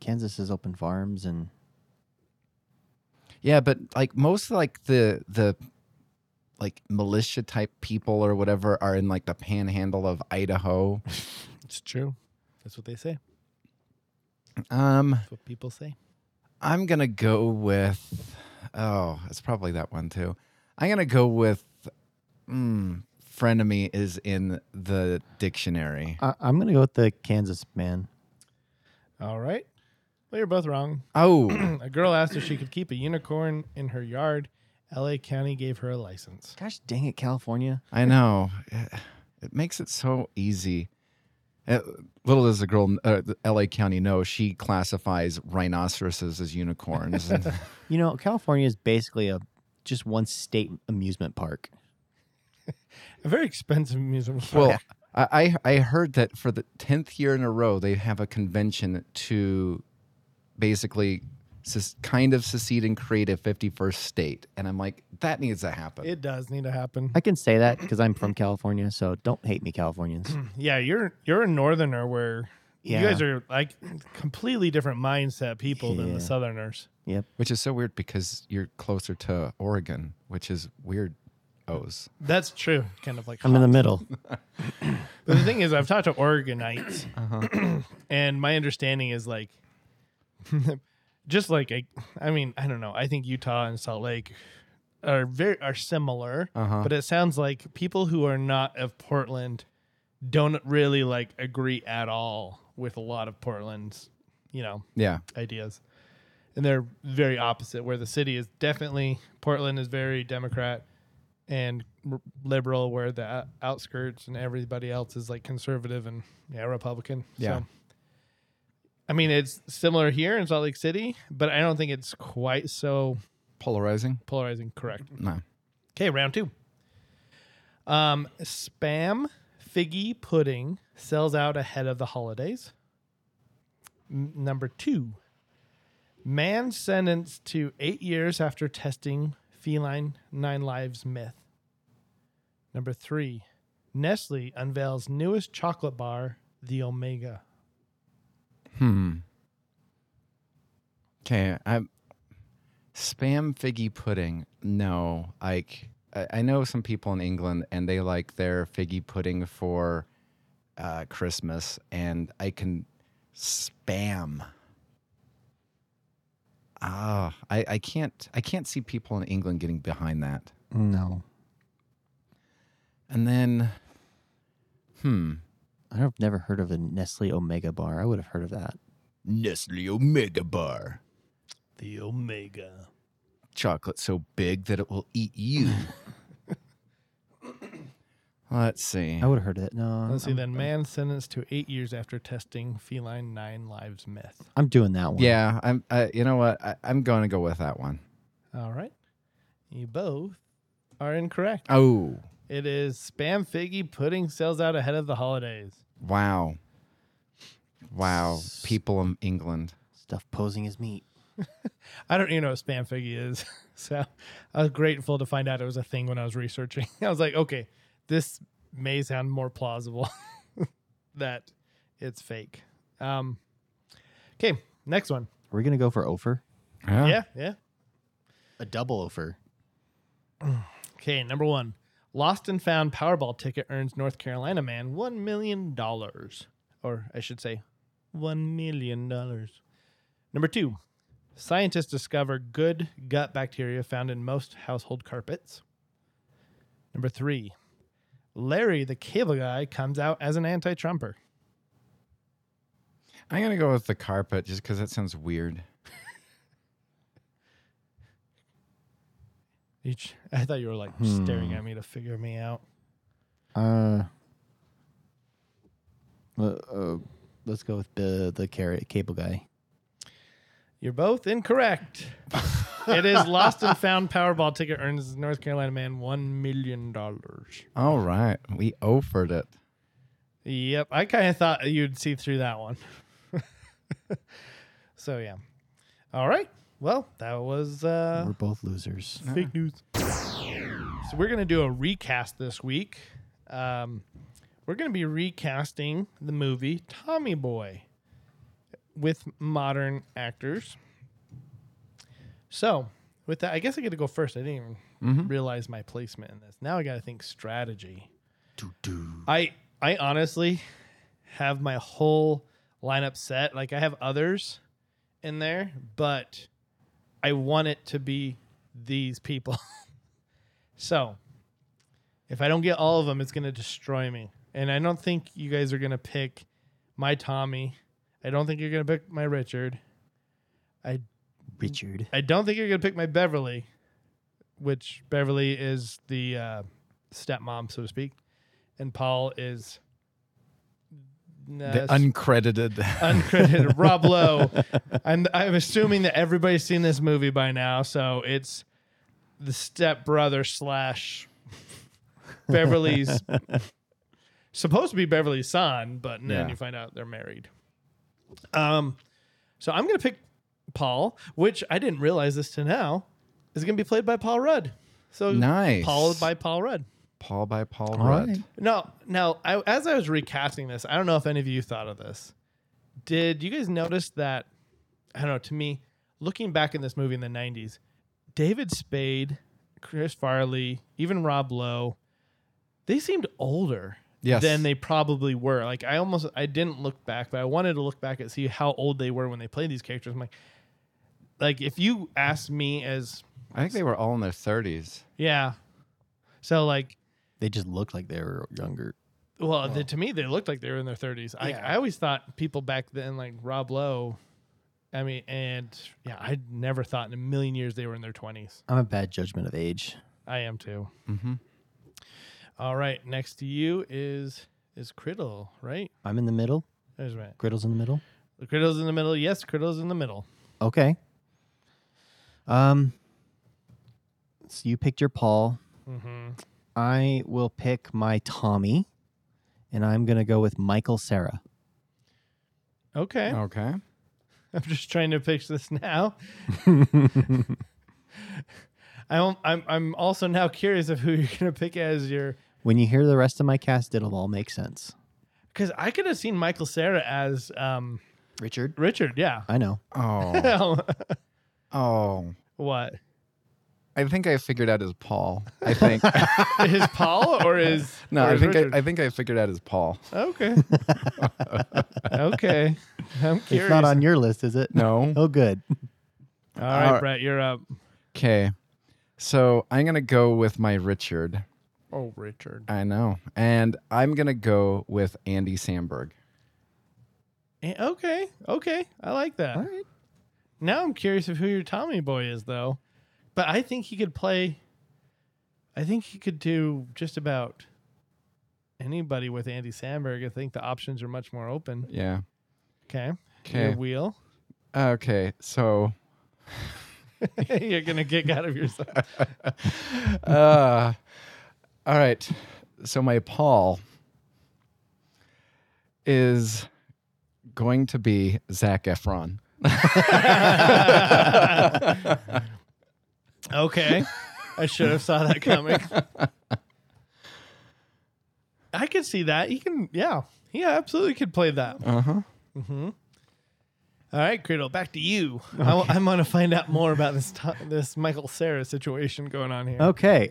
Kansas is open farms and yeah, but like most like the like militia type people or whatever are in like the panhandle of Idaho. It's true. That's what they say. That's what people say. I'm going to go with, it's probably that one too. I'm going to go with frenemy is in the dictionary. I'm going to go with the Kansas man. All right. Well, you're both wrong. Oh, a girl asked if she could keep a unicorn in her yard. L.A. County gave her a license. Gosh dang it, California. I know. It makes it so easy. Little does the girl, L.A. County, know she classifies rhinoceroses as unicorns. You know, California is basically just one state amusement park. A very expensive amusement park. Well, I heard that for the 10th year in a row, they have a convention to basically... kind of secede and create a 51st state. And I'm like, that needs to happen. It does need to happen. I can say that because I'm from California, so don't hate me, Californians. Yeah, you're a northerner where you guys are like completely different mindset people than the southerners. Yep. Which is so weird because you're closer to Oregon, which is weird. That's true. Kind of like I'm in the middle. But the thing is, I've talked to Oregonites, and my understanding is like... I don't know. I think Utah and Salt Lake are similar, but it sounds like people who are not of Portland don't really like agree at all with a lot of Portland's, ideas, and they're very opposite. Where the city is definitely Portland is very Democrat and liberal, where the outskirts and everybody else is like conservative and Republican. Yeah. So, I mean, it's similar here in Salt Lake City, but I don't think it's quite so... Polarizing? Polarizing, correct. No. Okay, round two. Spam figgy pudding sells out ahead of the holidays. Number two. Man sentenced to 8 years after testing feline 9 lives myth. Number three. Nestle unveils newest chocolate bar, the Omega. Okay, Spam figgy pudding. No, like I know some people in England and they like their figgy pudding for Christmas, and I can spam. I can't see people in England getting behind that. No. And then, I've never heard of a Nestle Omega bar. I would have heard of that. Nestle Omega bar. The Omega. Chocolate so big that it will eat you. Let's see. I would have heard it. No. Let's see. Then man sentenced to 8 years after testing feline 9 lives myth. I'm doing that one. Yeah. I'm. You know what? I'm going to go with that one. All right. You both are incorrect. Oh. It is Spam Figgy Pudding sells out ahead of the holidays. Wow. People in England. Stuff posing as meat. I don't even know what Spam Figgy is. So I was grateful to find out it was a thing when I was researching. I was like, okay. This may sound more plausible that it's fake. Okay, next one. We're going to go for Ofer. Yeah. A double Ofer. Okay, number one. Lost and found Powerball ticket earns North Carolina man $1 million. Or I should say $1 million. Number two. Scientists discover good gut bacteria found in most household carpets. Number three. Larry, the cable guy, comes out as an anti-Trumper. I'm going to go with the carpet just because that sounds weird. I thought you were like staring at me to figure me out. Let's go with the carrot cable guy. You're both incorrect. It is Lost and Found Powerball ticket earns North Carolina man $1 million. All right. We offered it. Yep. I kind of thought you'd see through that one. So, yeah. All right. Well, that was... we're both losers. Fake news. So we're going to do a recast this week. We're going to be recasting the movie Tommy Boy with modern actors. So, with that, I guess I get to go first. I didn't even realize my placement in this. Now I got to think strategy. I honestly have my whole lineup set. Like, I have others in there, but I want it to be these people. So, if I don't get all of them, it's going to destroy me. And I don't think you guys are going to pick my Tommy. I don't think you're going to pick my Richard. I don't think you're going to pick my Beverly, which Beverly is the stepmom, so to speak. And Paul is... the uncredited Rob Lowe. I'm assuming that everybody's seen this movie by now, so it's the stepbrother / Beverly's... supposed to be Beverly's son, but then you find out they're married. So I'm going to pick Paul, which I didn't realize this till now, is going to be played by Paul Rudd. So nice. Paul by Paul Rudd. Right. Now, as I was recasting this, I don't know if any of you thought of this. Did you guys notice that, I don't know, to me, looking back in this movie in the 90s, David Spade, Chris Farley, even Rob Lowe, they seemed older than they probably were. Like I didn't look back, but I wanted to look back and see how old they were when they played these characters. I'm like if you asked me as... I think they were all in their 30s. Yeah. So like... They just looked like they were younger. Well, to me, they looked like they were in their 30s. Yeah. I always thought people back then, like Rob Lowe, I mean, and yeah, I never thought in a million years they were in their 20s. I'm a bad judgment of age. I am too. Mm-hmm. All right, next to you is Criddle, right? I'm in the middle. That's right. Criddle's in the middle? Criddle's in the middle, yes, Criddle's in the middle. Okay. So you picked your Paul. Mm-hmm. I will pick my Tommy, and I'm going to go with Michael Cera. Okay. I'm just trying to pitch this now. I'm also now curious of who you're going to pick as your When you hear the rest of my cast, it'll all make sense. Because I could have seen Michael Cera as Richard. Richard, yeah. I know. Oh. Oh. What? I think I figured out his Paul. I think his Paul or his no. Or I think I figured out his Paul. Okay. Okay. I'm curious. It's not on your list, is it? No. Oh, good. All right, Brett, you're up. Okay. So I'm gonna go with my Richard. Oh, Richard. I know, and I'm gonna go with Andy Samberg. Okay. Okay. I like that. All right. Now I'm curious of who your Tommy Boy is, though. But I think he could play. I think he could do just about anybody with Andy Samberg. I think the options are much more open. Yeah. Okay. Okay. Wheel. Okay. So you're gonna get out of yourself. All right. So my Paul is going to be Zach Efron. Okay. I should have saw that coming. I could see that. He can, yeah. He absolutely could play that. Uh-huh. Mm-hmm. All right, Criddle, back to you. Okay. I want to find out more about this Michael Cera situation going on here. Okay.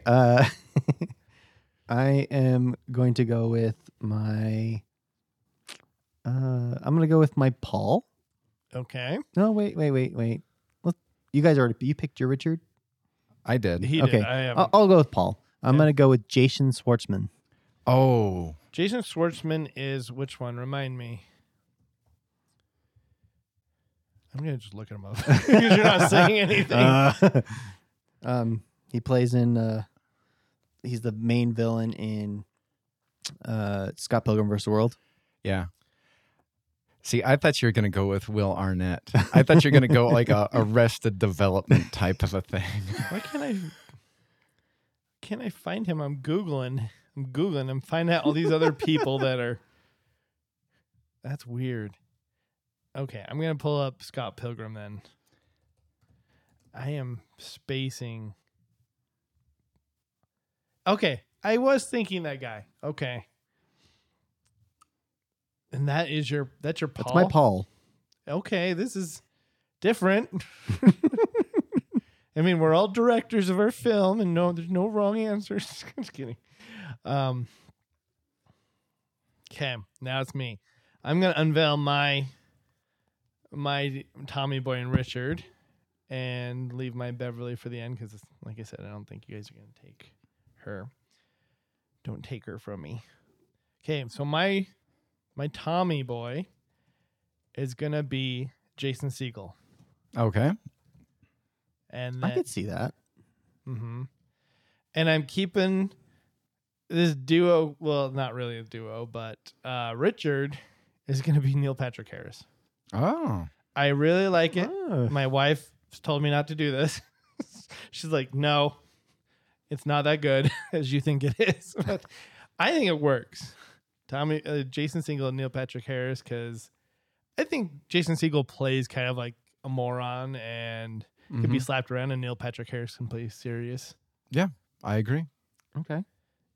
I am going to go with my... I'm going to go with my Paul. Okay. No, wait. You guys already... You picked your Richard? I did. He did. I'll go with Paul. I'm going to go with Jason Schwartzman. Oh. Jason Schwartzman is which one? Remind me. I'm going to just look at him up because you're not saying anything. He plays in... he's the main villain in Scott Pilgrim vs. the World. Yeah. See, I thought you were going to go with Will Arnett. I thought you were going to go like a Arrested Development type of a thing. Why can't I find him? I'm Googling and find out all these other people that are... That's weird. Okay, I'm going to pull up Scott Pilgrim then. I am spacing... Okay, I was thinking that guy. Okay. And that's your Paul? That's my Paul. Okay, this is different. I mean, we're all directors of our film, and no, there's no wrong answers. Just kidding. Okay, now it's me. I'm going to unveil my Tommy Boy and Richard and leave my Beverly for the end because, like I said, I don't think you guys are going to take her. Don't take her from me. Okay, so my Tommy Boy is gonna be Jason Segel. Okay, and I could see that. Mm-hmm. And I'm keeping this duo. Well, not really a duo, but Richard is gonna be Neil Patrick Harris. Oh, I really like it. Oh. My wife told me not to do this. She's like, no. It's not that good as you think it is. But I think it works. Jason Segel and Neil Patrick Harris, because I think Jason Segel plays kind of like a moron and can be slapped around, and Neil Patrick Harris can play serious. Yeah, I agree. Okay.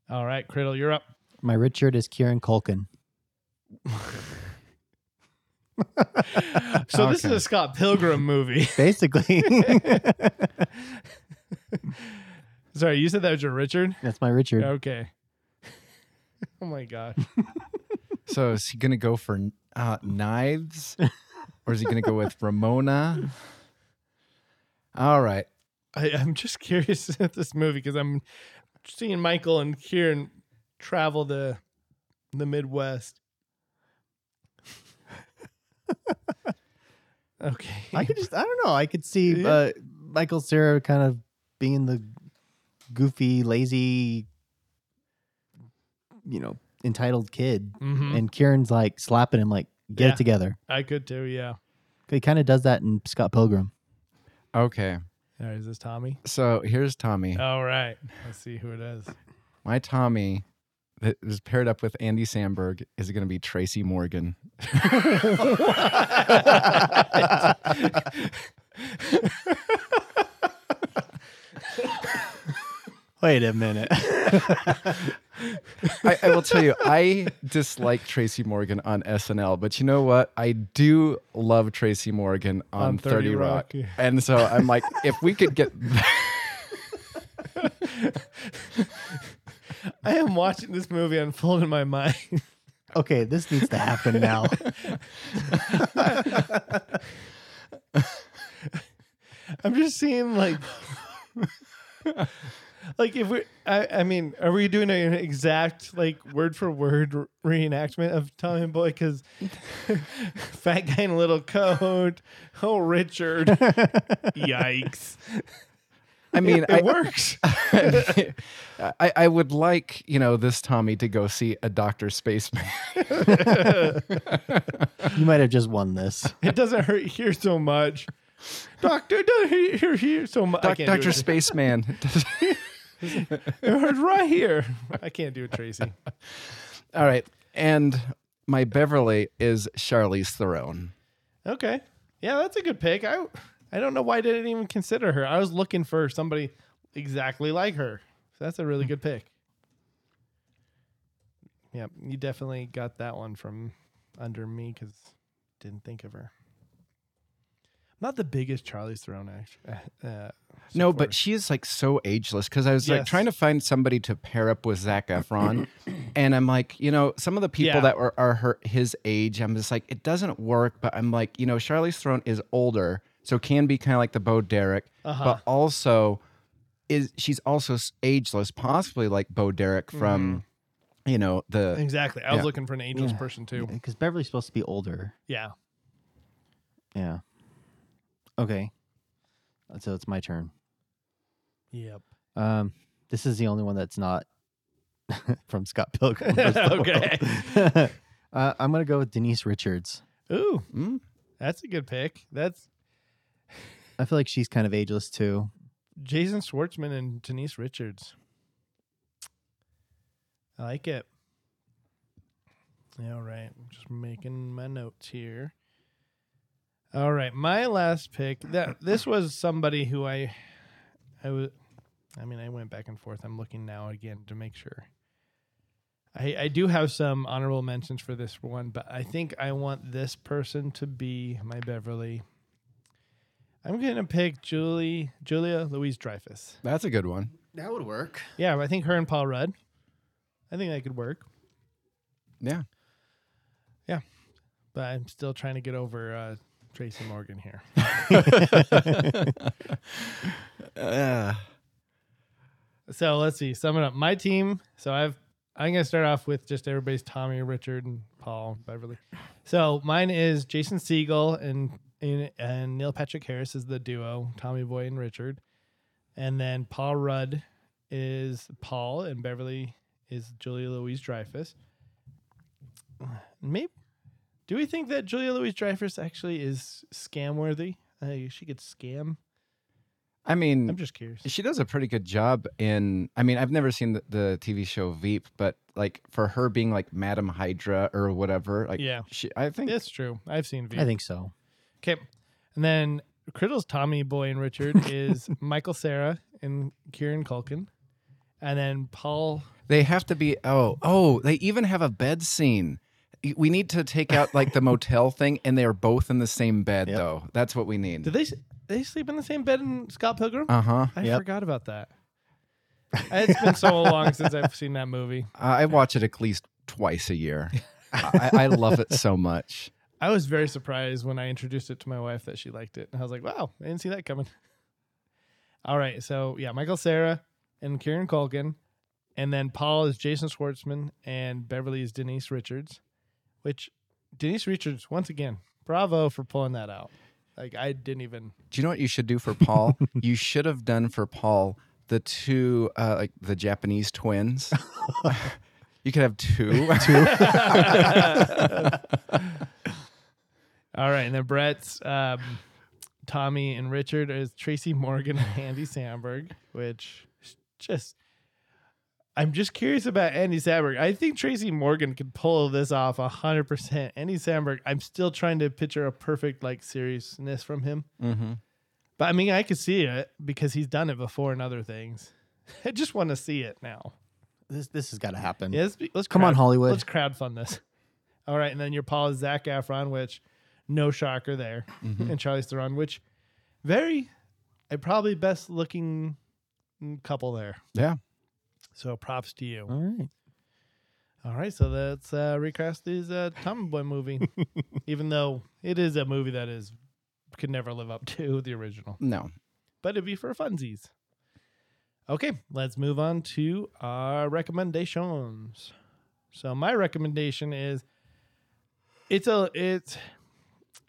All right, Criddle, you're up. My Richard is Kieran Culkin. So this is a Scott Pilgrim movie. Basically. Sorry, you said that was your Richard? That's my Richard. Okay. Oh, my God. So is he going to go for knives? Or is he going to go with Ramona? All right. I'm just curious at this movie because I'm seeing Michael and Kieran travel to the Midwest. Okay. I don't know. I could see Michael Cera kind of being the goofy, lazy, entitled kid. Mm-hmm. And Kieran's like slapping him like, get it together. I could too, yeah. He kind of does that in Scott Pilgrim. Okay. All right, is this Tommy? So here's Tommy. All right. Let's see who it is. My Tommy that is paired up with Andy Samberg is going to be Tracy Morgan. Wait a minute. I will tell you, I dislike Tracy Morgan on SNL, but you know what? I do love Tracy Morgan on 30 Rock. Yeah. And so I'm like, if we could get... I am watching this movie unfold in my mind. Okay, this needs to happen now. I'm just seeing like... Like if we, I mean, are we doing an exact like word for word reenactment of Tommy Boy? Because fat guy in a little coat. Oh, Richard! Yikes! I mean, it works. I would like, you know, this Tommy to go see a Dr. Spaceman. You might have just won this. It doesn't hurt here so much. Doctor, doesn't hurt here so much. Dr. Spaceman. It hurts right here. I can't do it, Tracy. All right. And my Beverly is Charlize Theron. Okay. Yeah, that's a good pick. I don't know why I didn't even consider her. I was looking for somebody exactly like her. So that's a really good pick. Yeah, you definitely got that one from under me because didn't think of her. Not the biggest Charlize Theron actor. No, far. But she is like so ageless because I was like trying to find somebody to pair up with Zach Efron, and I'm like, you know, some of the people that are his age, I'm just like, it doesn't work. But I'm like, you know, Charlize Theron is older, so can be kind of like the Bo Derek, but also she's also ageless, possibly like Bo Derek from, you know, the exactly. I was looking for an ageless person too because Beverly's supposed to be older. Yeah. Yeah. Okay, so it's my turn. Yep. This is the only one that's not from Scott Pilgrim. Okay. I'm gonna go with Denise Richards. Ooh, that's a good pick. That's. I feel like she's kind of ageless too. Jason Schwartzman and Denise Richards. I like it. All right, I'm just making my notes here. All right, my last pick. This was somebody who I went back and forth. I'm looking now again to make sure. I do have some honorable mentions for this one, but I think I want this person to be my Beverly. I'm gonna pick Julia Louis-Dreyfus. That's a good one. That would work. Yeah, I think her and Paul Rudd. I think that could work. Yeah. Yeah, but I'm still trying to get over. Tracy Morgan here. So let's see. Summing up my team. So I'm gonna start off with just everybody's Tommy, Richard, and Paul Beverly. So mine is Jason Segel and Neil Patrick Harris is the duo, Tommy Boy and Richard, and then Paul Rudd is Paul and Beverly is Julia Louis-Dreyfus. Maybe. Do we think that Julia Louis-Dreyfus actually is scam-worthy? She could scam? I mean... I'm just curious. She does a pretty good job in... I mean, I've never seen the TV show Veep, but like for her being like Madame Hydra or whatever, like I think... That's true. I've seen Veep. I think so. Okay. And then Criddle's Tommy Boy and Richard is Michael Cera and Kieran Culkin. And then Paul... They have to be... Oh, they even have a bed scene. We need to take out like the motel thing, and they are both in the same bed, though. That's what we need. Did they sleep in the same bed in Scott Pilgrim? I forgot about that. It's been so long since I've seen that movie. I watch it at least twice a year. I love it so much. I was very surprised when I introduced it to my wife that she liked it. And I was like, wow, I didn't see that coming. All right. So, yeah, Michael Cera and Kieran Culkin. And then Paul is Jason Schwartzman, and Beverly is Denise Richards. Which, Denise Richards, once again, bravo for pulling that out. Like, I didn't even... Do you know what you should do for Paul? You should have done for Paul the two, like, the Japanese twins. You could have two. All right, and then Brett's Tommy and Richard is Tracy Morgan and Andy Samberg, which is just... I'm just curious about Andy Samberg. I think Tracy Morgan could pull this off 100%. Andy Samberg, I'm still trying to picture a perfect like seriousness from him. Mm-hmm. But I mean, I could see it because he's done it before in other things. I just want to see it now. This has got to happen. Yeah, let's come on, Hollywood. Let's crowdfund this. All right, and then your Paul is Zach Efron, which no shocker there, and Charlize Theron, which probably best looking couple there. Yeah. So props to you. All right. All right, so let's recast this Tommy Boy movie, even though it is a movie that could never live up to the original. No. But it'd be for funsies. Okay, let's move on to our recommendations. So my recommendation is this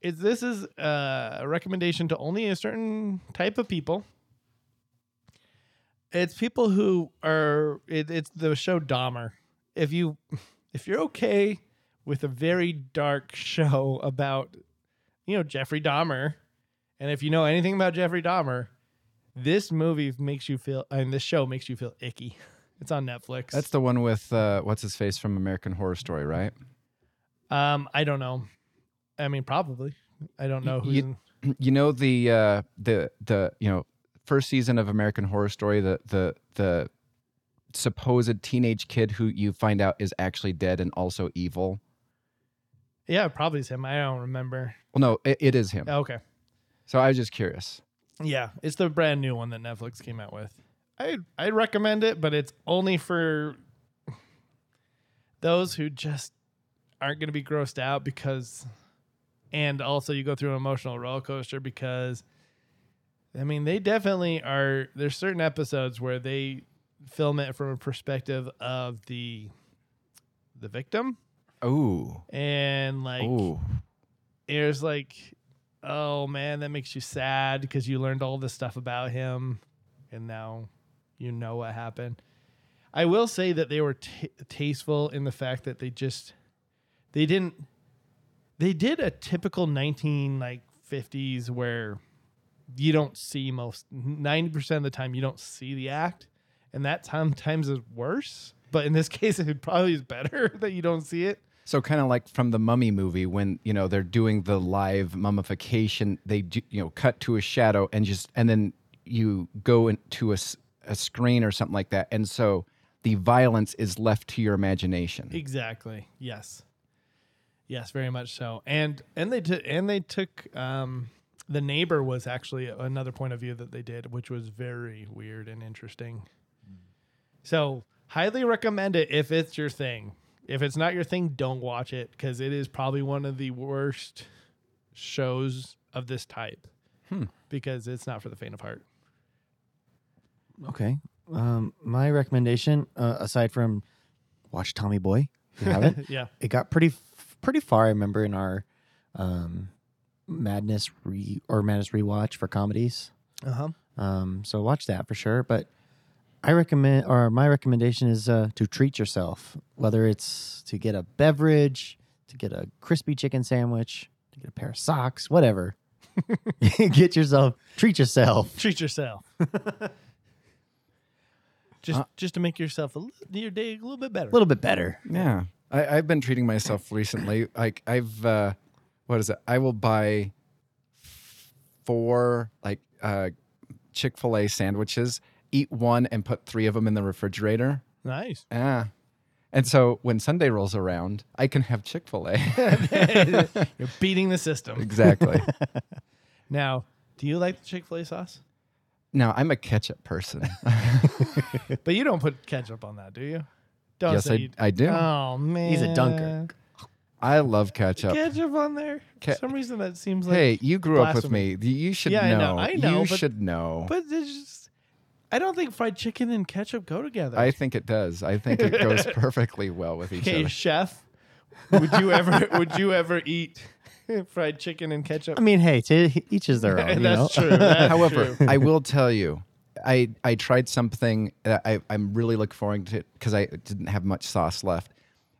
is a recommendation to only a certain type of people. It's people who are it's the show Dahmer. If you're okay with a very dark show about Jeffrey Dahmer, and if you know anything about Jeffrey Dahmer, this movie makes you feel, and this show makes you feel icky. It's on Netflix. That's the one with what's his face from American Horror Story, right? I don't know. I mean, probably. I don't know who's in. You know the first season of American Horror Story, the supposed teenage kid who you find out is actually dead and also evil. Yeah, it probably is him. I don't remember. Well, no, it is him. Okay. So I was just curious. Yeah, it's the brand new one that Netflix came out with. I recommend it, but it's only for those who just aren't going to be grossed out and also you go through an emotional roller coaster because, I mean, they definitely are. There's certain episodes where they film it from a perspective of the victim. Oh, and there's oh man, that makes you sad because you learned all this stuff about him, and now you know what happened. I will say that they were tasteful in the fact that they did a typical 1950s where you don't see 90% of the time you don't see the act, and that sometimes is worse. But in this case, it probably is better that you don't see it. So kind of like from the Mummy movie when, they're doing the live mummification, they do, cut to a shadow and then you go into a screen or something like that. And so the violence is left to your imagination. Exactly. Yes. Yes, very much so. And they took The Neighbor was actually another point of view that they did, which was very weird and interesting. So highly recommend it if it's your thing. If it's not your thing, don't watch it because it is probably one of the worst shows of this type because it's not for the faint of heart. Okay. My recommendation, aside from watch Tommy Boy, if you haven't, yeah, it got pretty far, I remember, in our Madness rewatch for comedies. Uh-huh. So watch that for sure, but my recommendation is to treat yourself, whether it's to get a beverage, to get a crispy chicken sandwich, to get a pair of socks, whatever. Treat yourself. Treat yourself. Just to make yourself your day a little bit better. A little bit better. Yeah. I've been treating myself recently. Like I've, what is it? I will buy 4 Chick-fil-A sandwiches, eat one and put 3 of them in the refrigerator. Nice. Yeah. And so when Sunday rolls around, I can have Chick-fil-A. You're beating the system. Exactly. Now, do you like the Chick-fil-A sauce? No, I'm a ketchup person. But you don't put ketchup on that, do you? Yes, I do. Oh, man. He's a dunker. I love ketchup. Ketchup on there? For some reason that seems like hey, you grew blasphemy. Up with me. You should know. I know. You should know. But it's just... I don't think fried chicken and ketchup go together. I think it does. I think it goes perfectly well with each other. Hey, chef, would you ever eat fried chicken and ketchup? I mean, hey, to each is their own. That's true. However, I will tell you, I tried something that I'm really looking forward to because I didn't have much sauce left.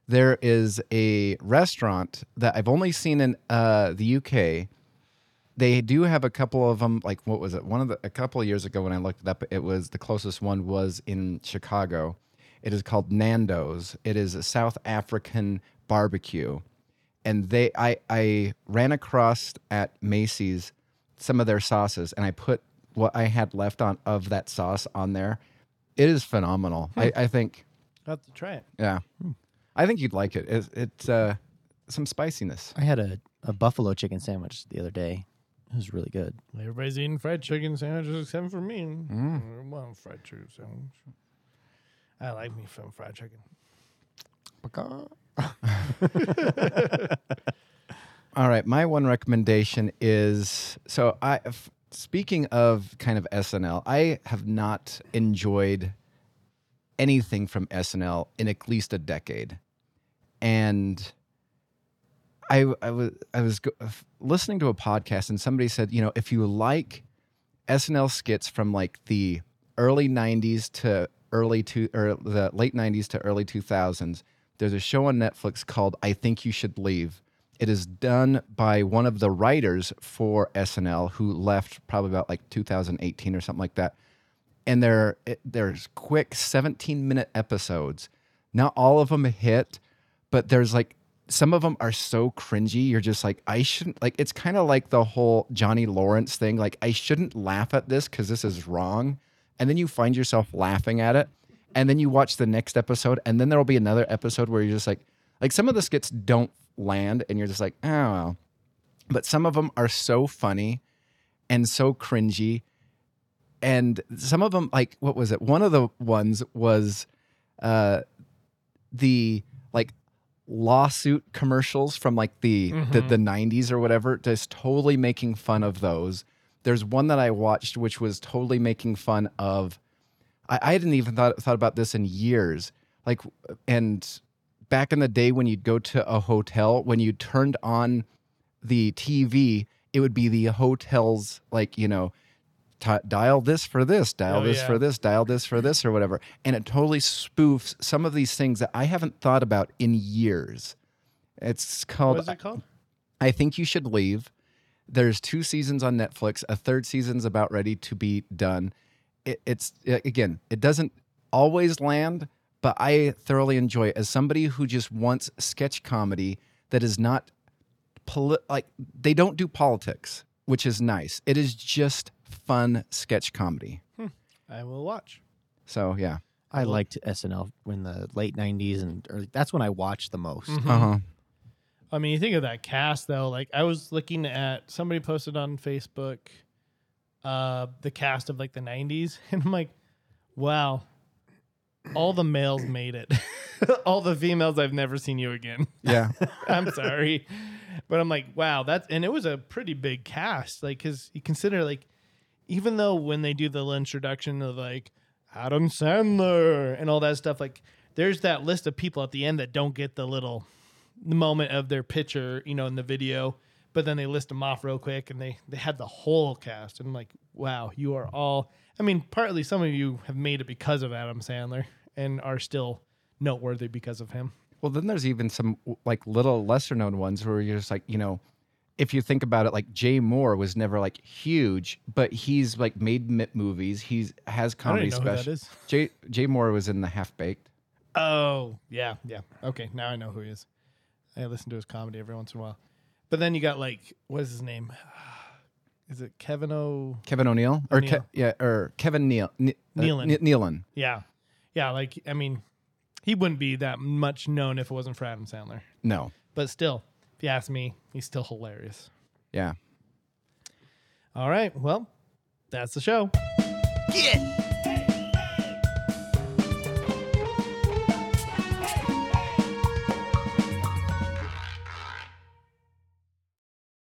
There is a restaurant that I've only seen in the UK. They do have a couple of them. Like what was it? A couple of years ago when I looked it up, it was the closest one was in Chicago. It is called Nando's. It is a South African barbecue, and I ran across at Macy's some of their sauces, and I put what I had left of that sauce on there. It is phenomenal. I think I'll have to try it. Yeah. I think you'd like it. It's some spiciness. I had a buffalo chicken sandwich the other day. It was really good. Everybody's eating fried chicken sandwiches except for me. I want fried chicken sandwich. I like me some fried chicken. All right. My one recommendation is, so speaking of kind of SNL, I have not enjoyed anything from SNL in at least a decade. And I was listening to a podcast and somebody said, you know, if you like SNL skits from like the early 90s to the late 90s to early 2000s, there's a show on Netflix called I Think You Should Leave. It is done by one of the writers for SNL who left probably about like 2018 or something like that. And there's quick 17-minute episodes. Not all of them hit, but there's like some of them are so cringy. You're just like, I shouldn't, like, it's kind of like the whole Johnny Lawrence thing. Like, I shouldn't laugh at this because this is wrong. And then you find yourself laughing at it. And then you watch the next episode, and then there will be another episode where you're just like some of the skits don't land, and you're just like, oh, well. But some of them are so funny and so cringy. And some of them, like, what was it? One of the ones was the, like, lawsuit commercials from, like, the 90s or whatever, just totally making fun of those. There's one that I watched which was totally making fun of, I hadn't even thought about this in years. Like, and back in the day when you'd go to a hotel, when you turned on the TV, it would be the hotel's, like, you know, dial this for this, dial this for this, dial this for this, or whatever. And it totally spoofs some of these things that I haven't thought about in years. It's called... What is it called? I Think You Should Leave. There's 2 seasons on Netflix. A third season's about ready to be done. It's again, it doesn't always land, but I thoroughly enjoy it. As somebody who just wants sketch comedy that is not like they don't do politics, which is nice. It is just fun sketch comedy. I will watch. So yeah, I liked SNL in the late '90s and early. That's when I watched the most. I mean, you think of that cast though. Like I was looking at somebody posted on Facebook. The cast of like the 90s, and I'm like, wow, all the males made it. All the females, I've never seen you again. Yeah. I'm sorry. But I'm like, wow, and it was a pretty big cast. Like, because you consider, like, even though when they do the introduction of like Adam Sandler and all that stuff, like, there's that list of people at the end that don't get the little moment of their picture, you know, in the video. But then they list them off real quick, and they had the whole cast. And I'm like, wow, you are all... I mean, partly some of you have made it because of Adam Sandler and are still noteworthy because of him. Well, then there's even some like little lesser-known ones where you're just like, you know, if you think about it, like Jay Moore was never like huge, but he's like made movies. He has comedy specials. Jay Moore was in the Half-Baked. Oh, yeah, yeah. Okay, now I know who he is. I listen to his comedy every once in a while. But then you got like, what is his name? Is it Kevin O'Neill? Or O'Neill. Or Kevin Nealon. Yeah. Yeah, like, I mean, he wouldn't be that much known if it wasn't for Adam Sandler. No. But still, if you ask me, he's still hilarious. Yeah. All right. Well, that's the show. Get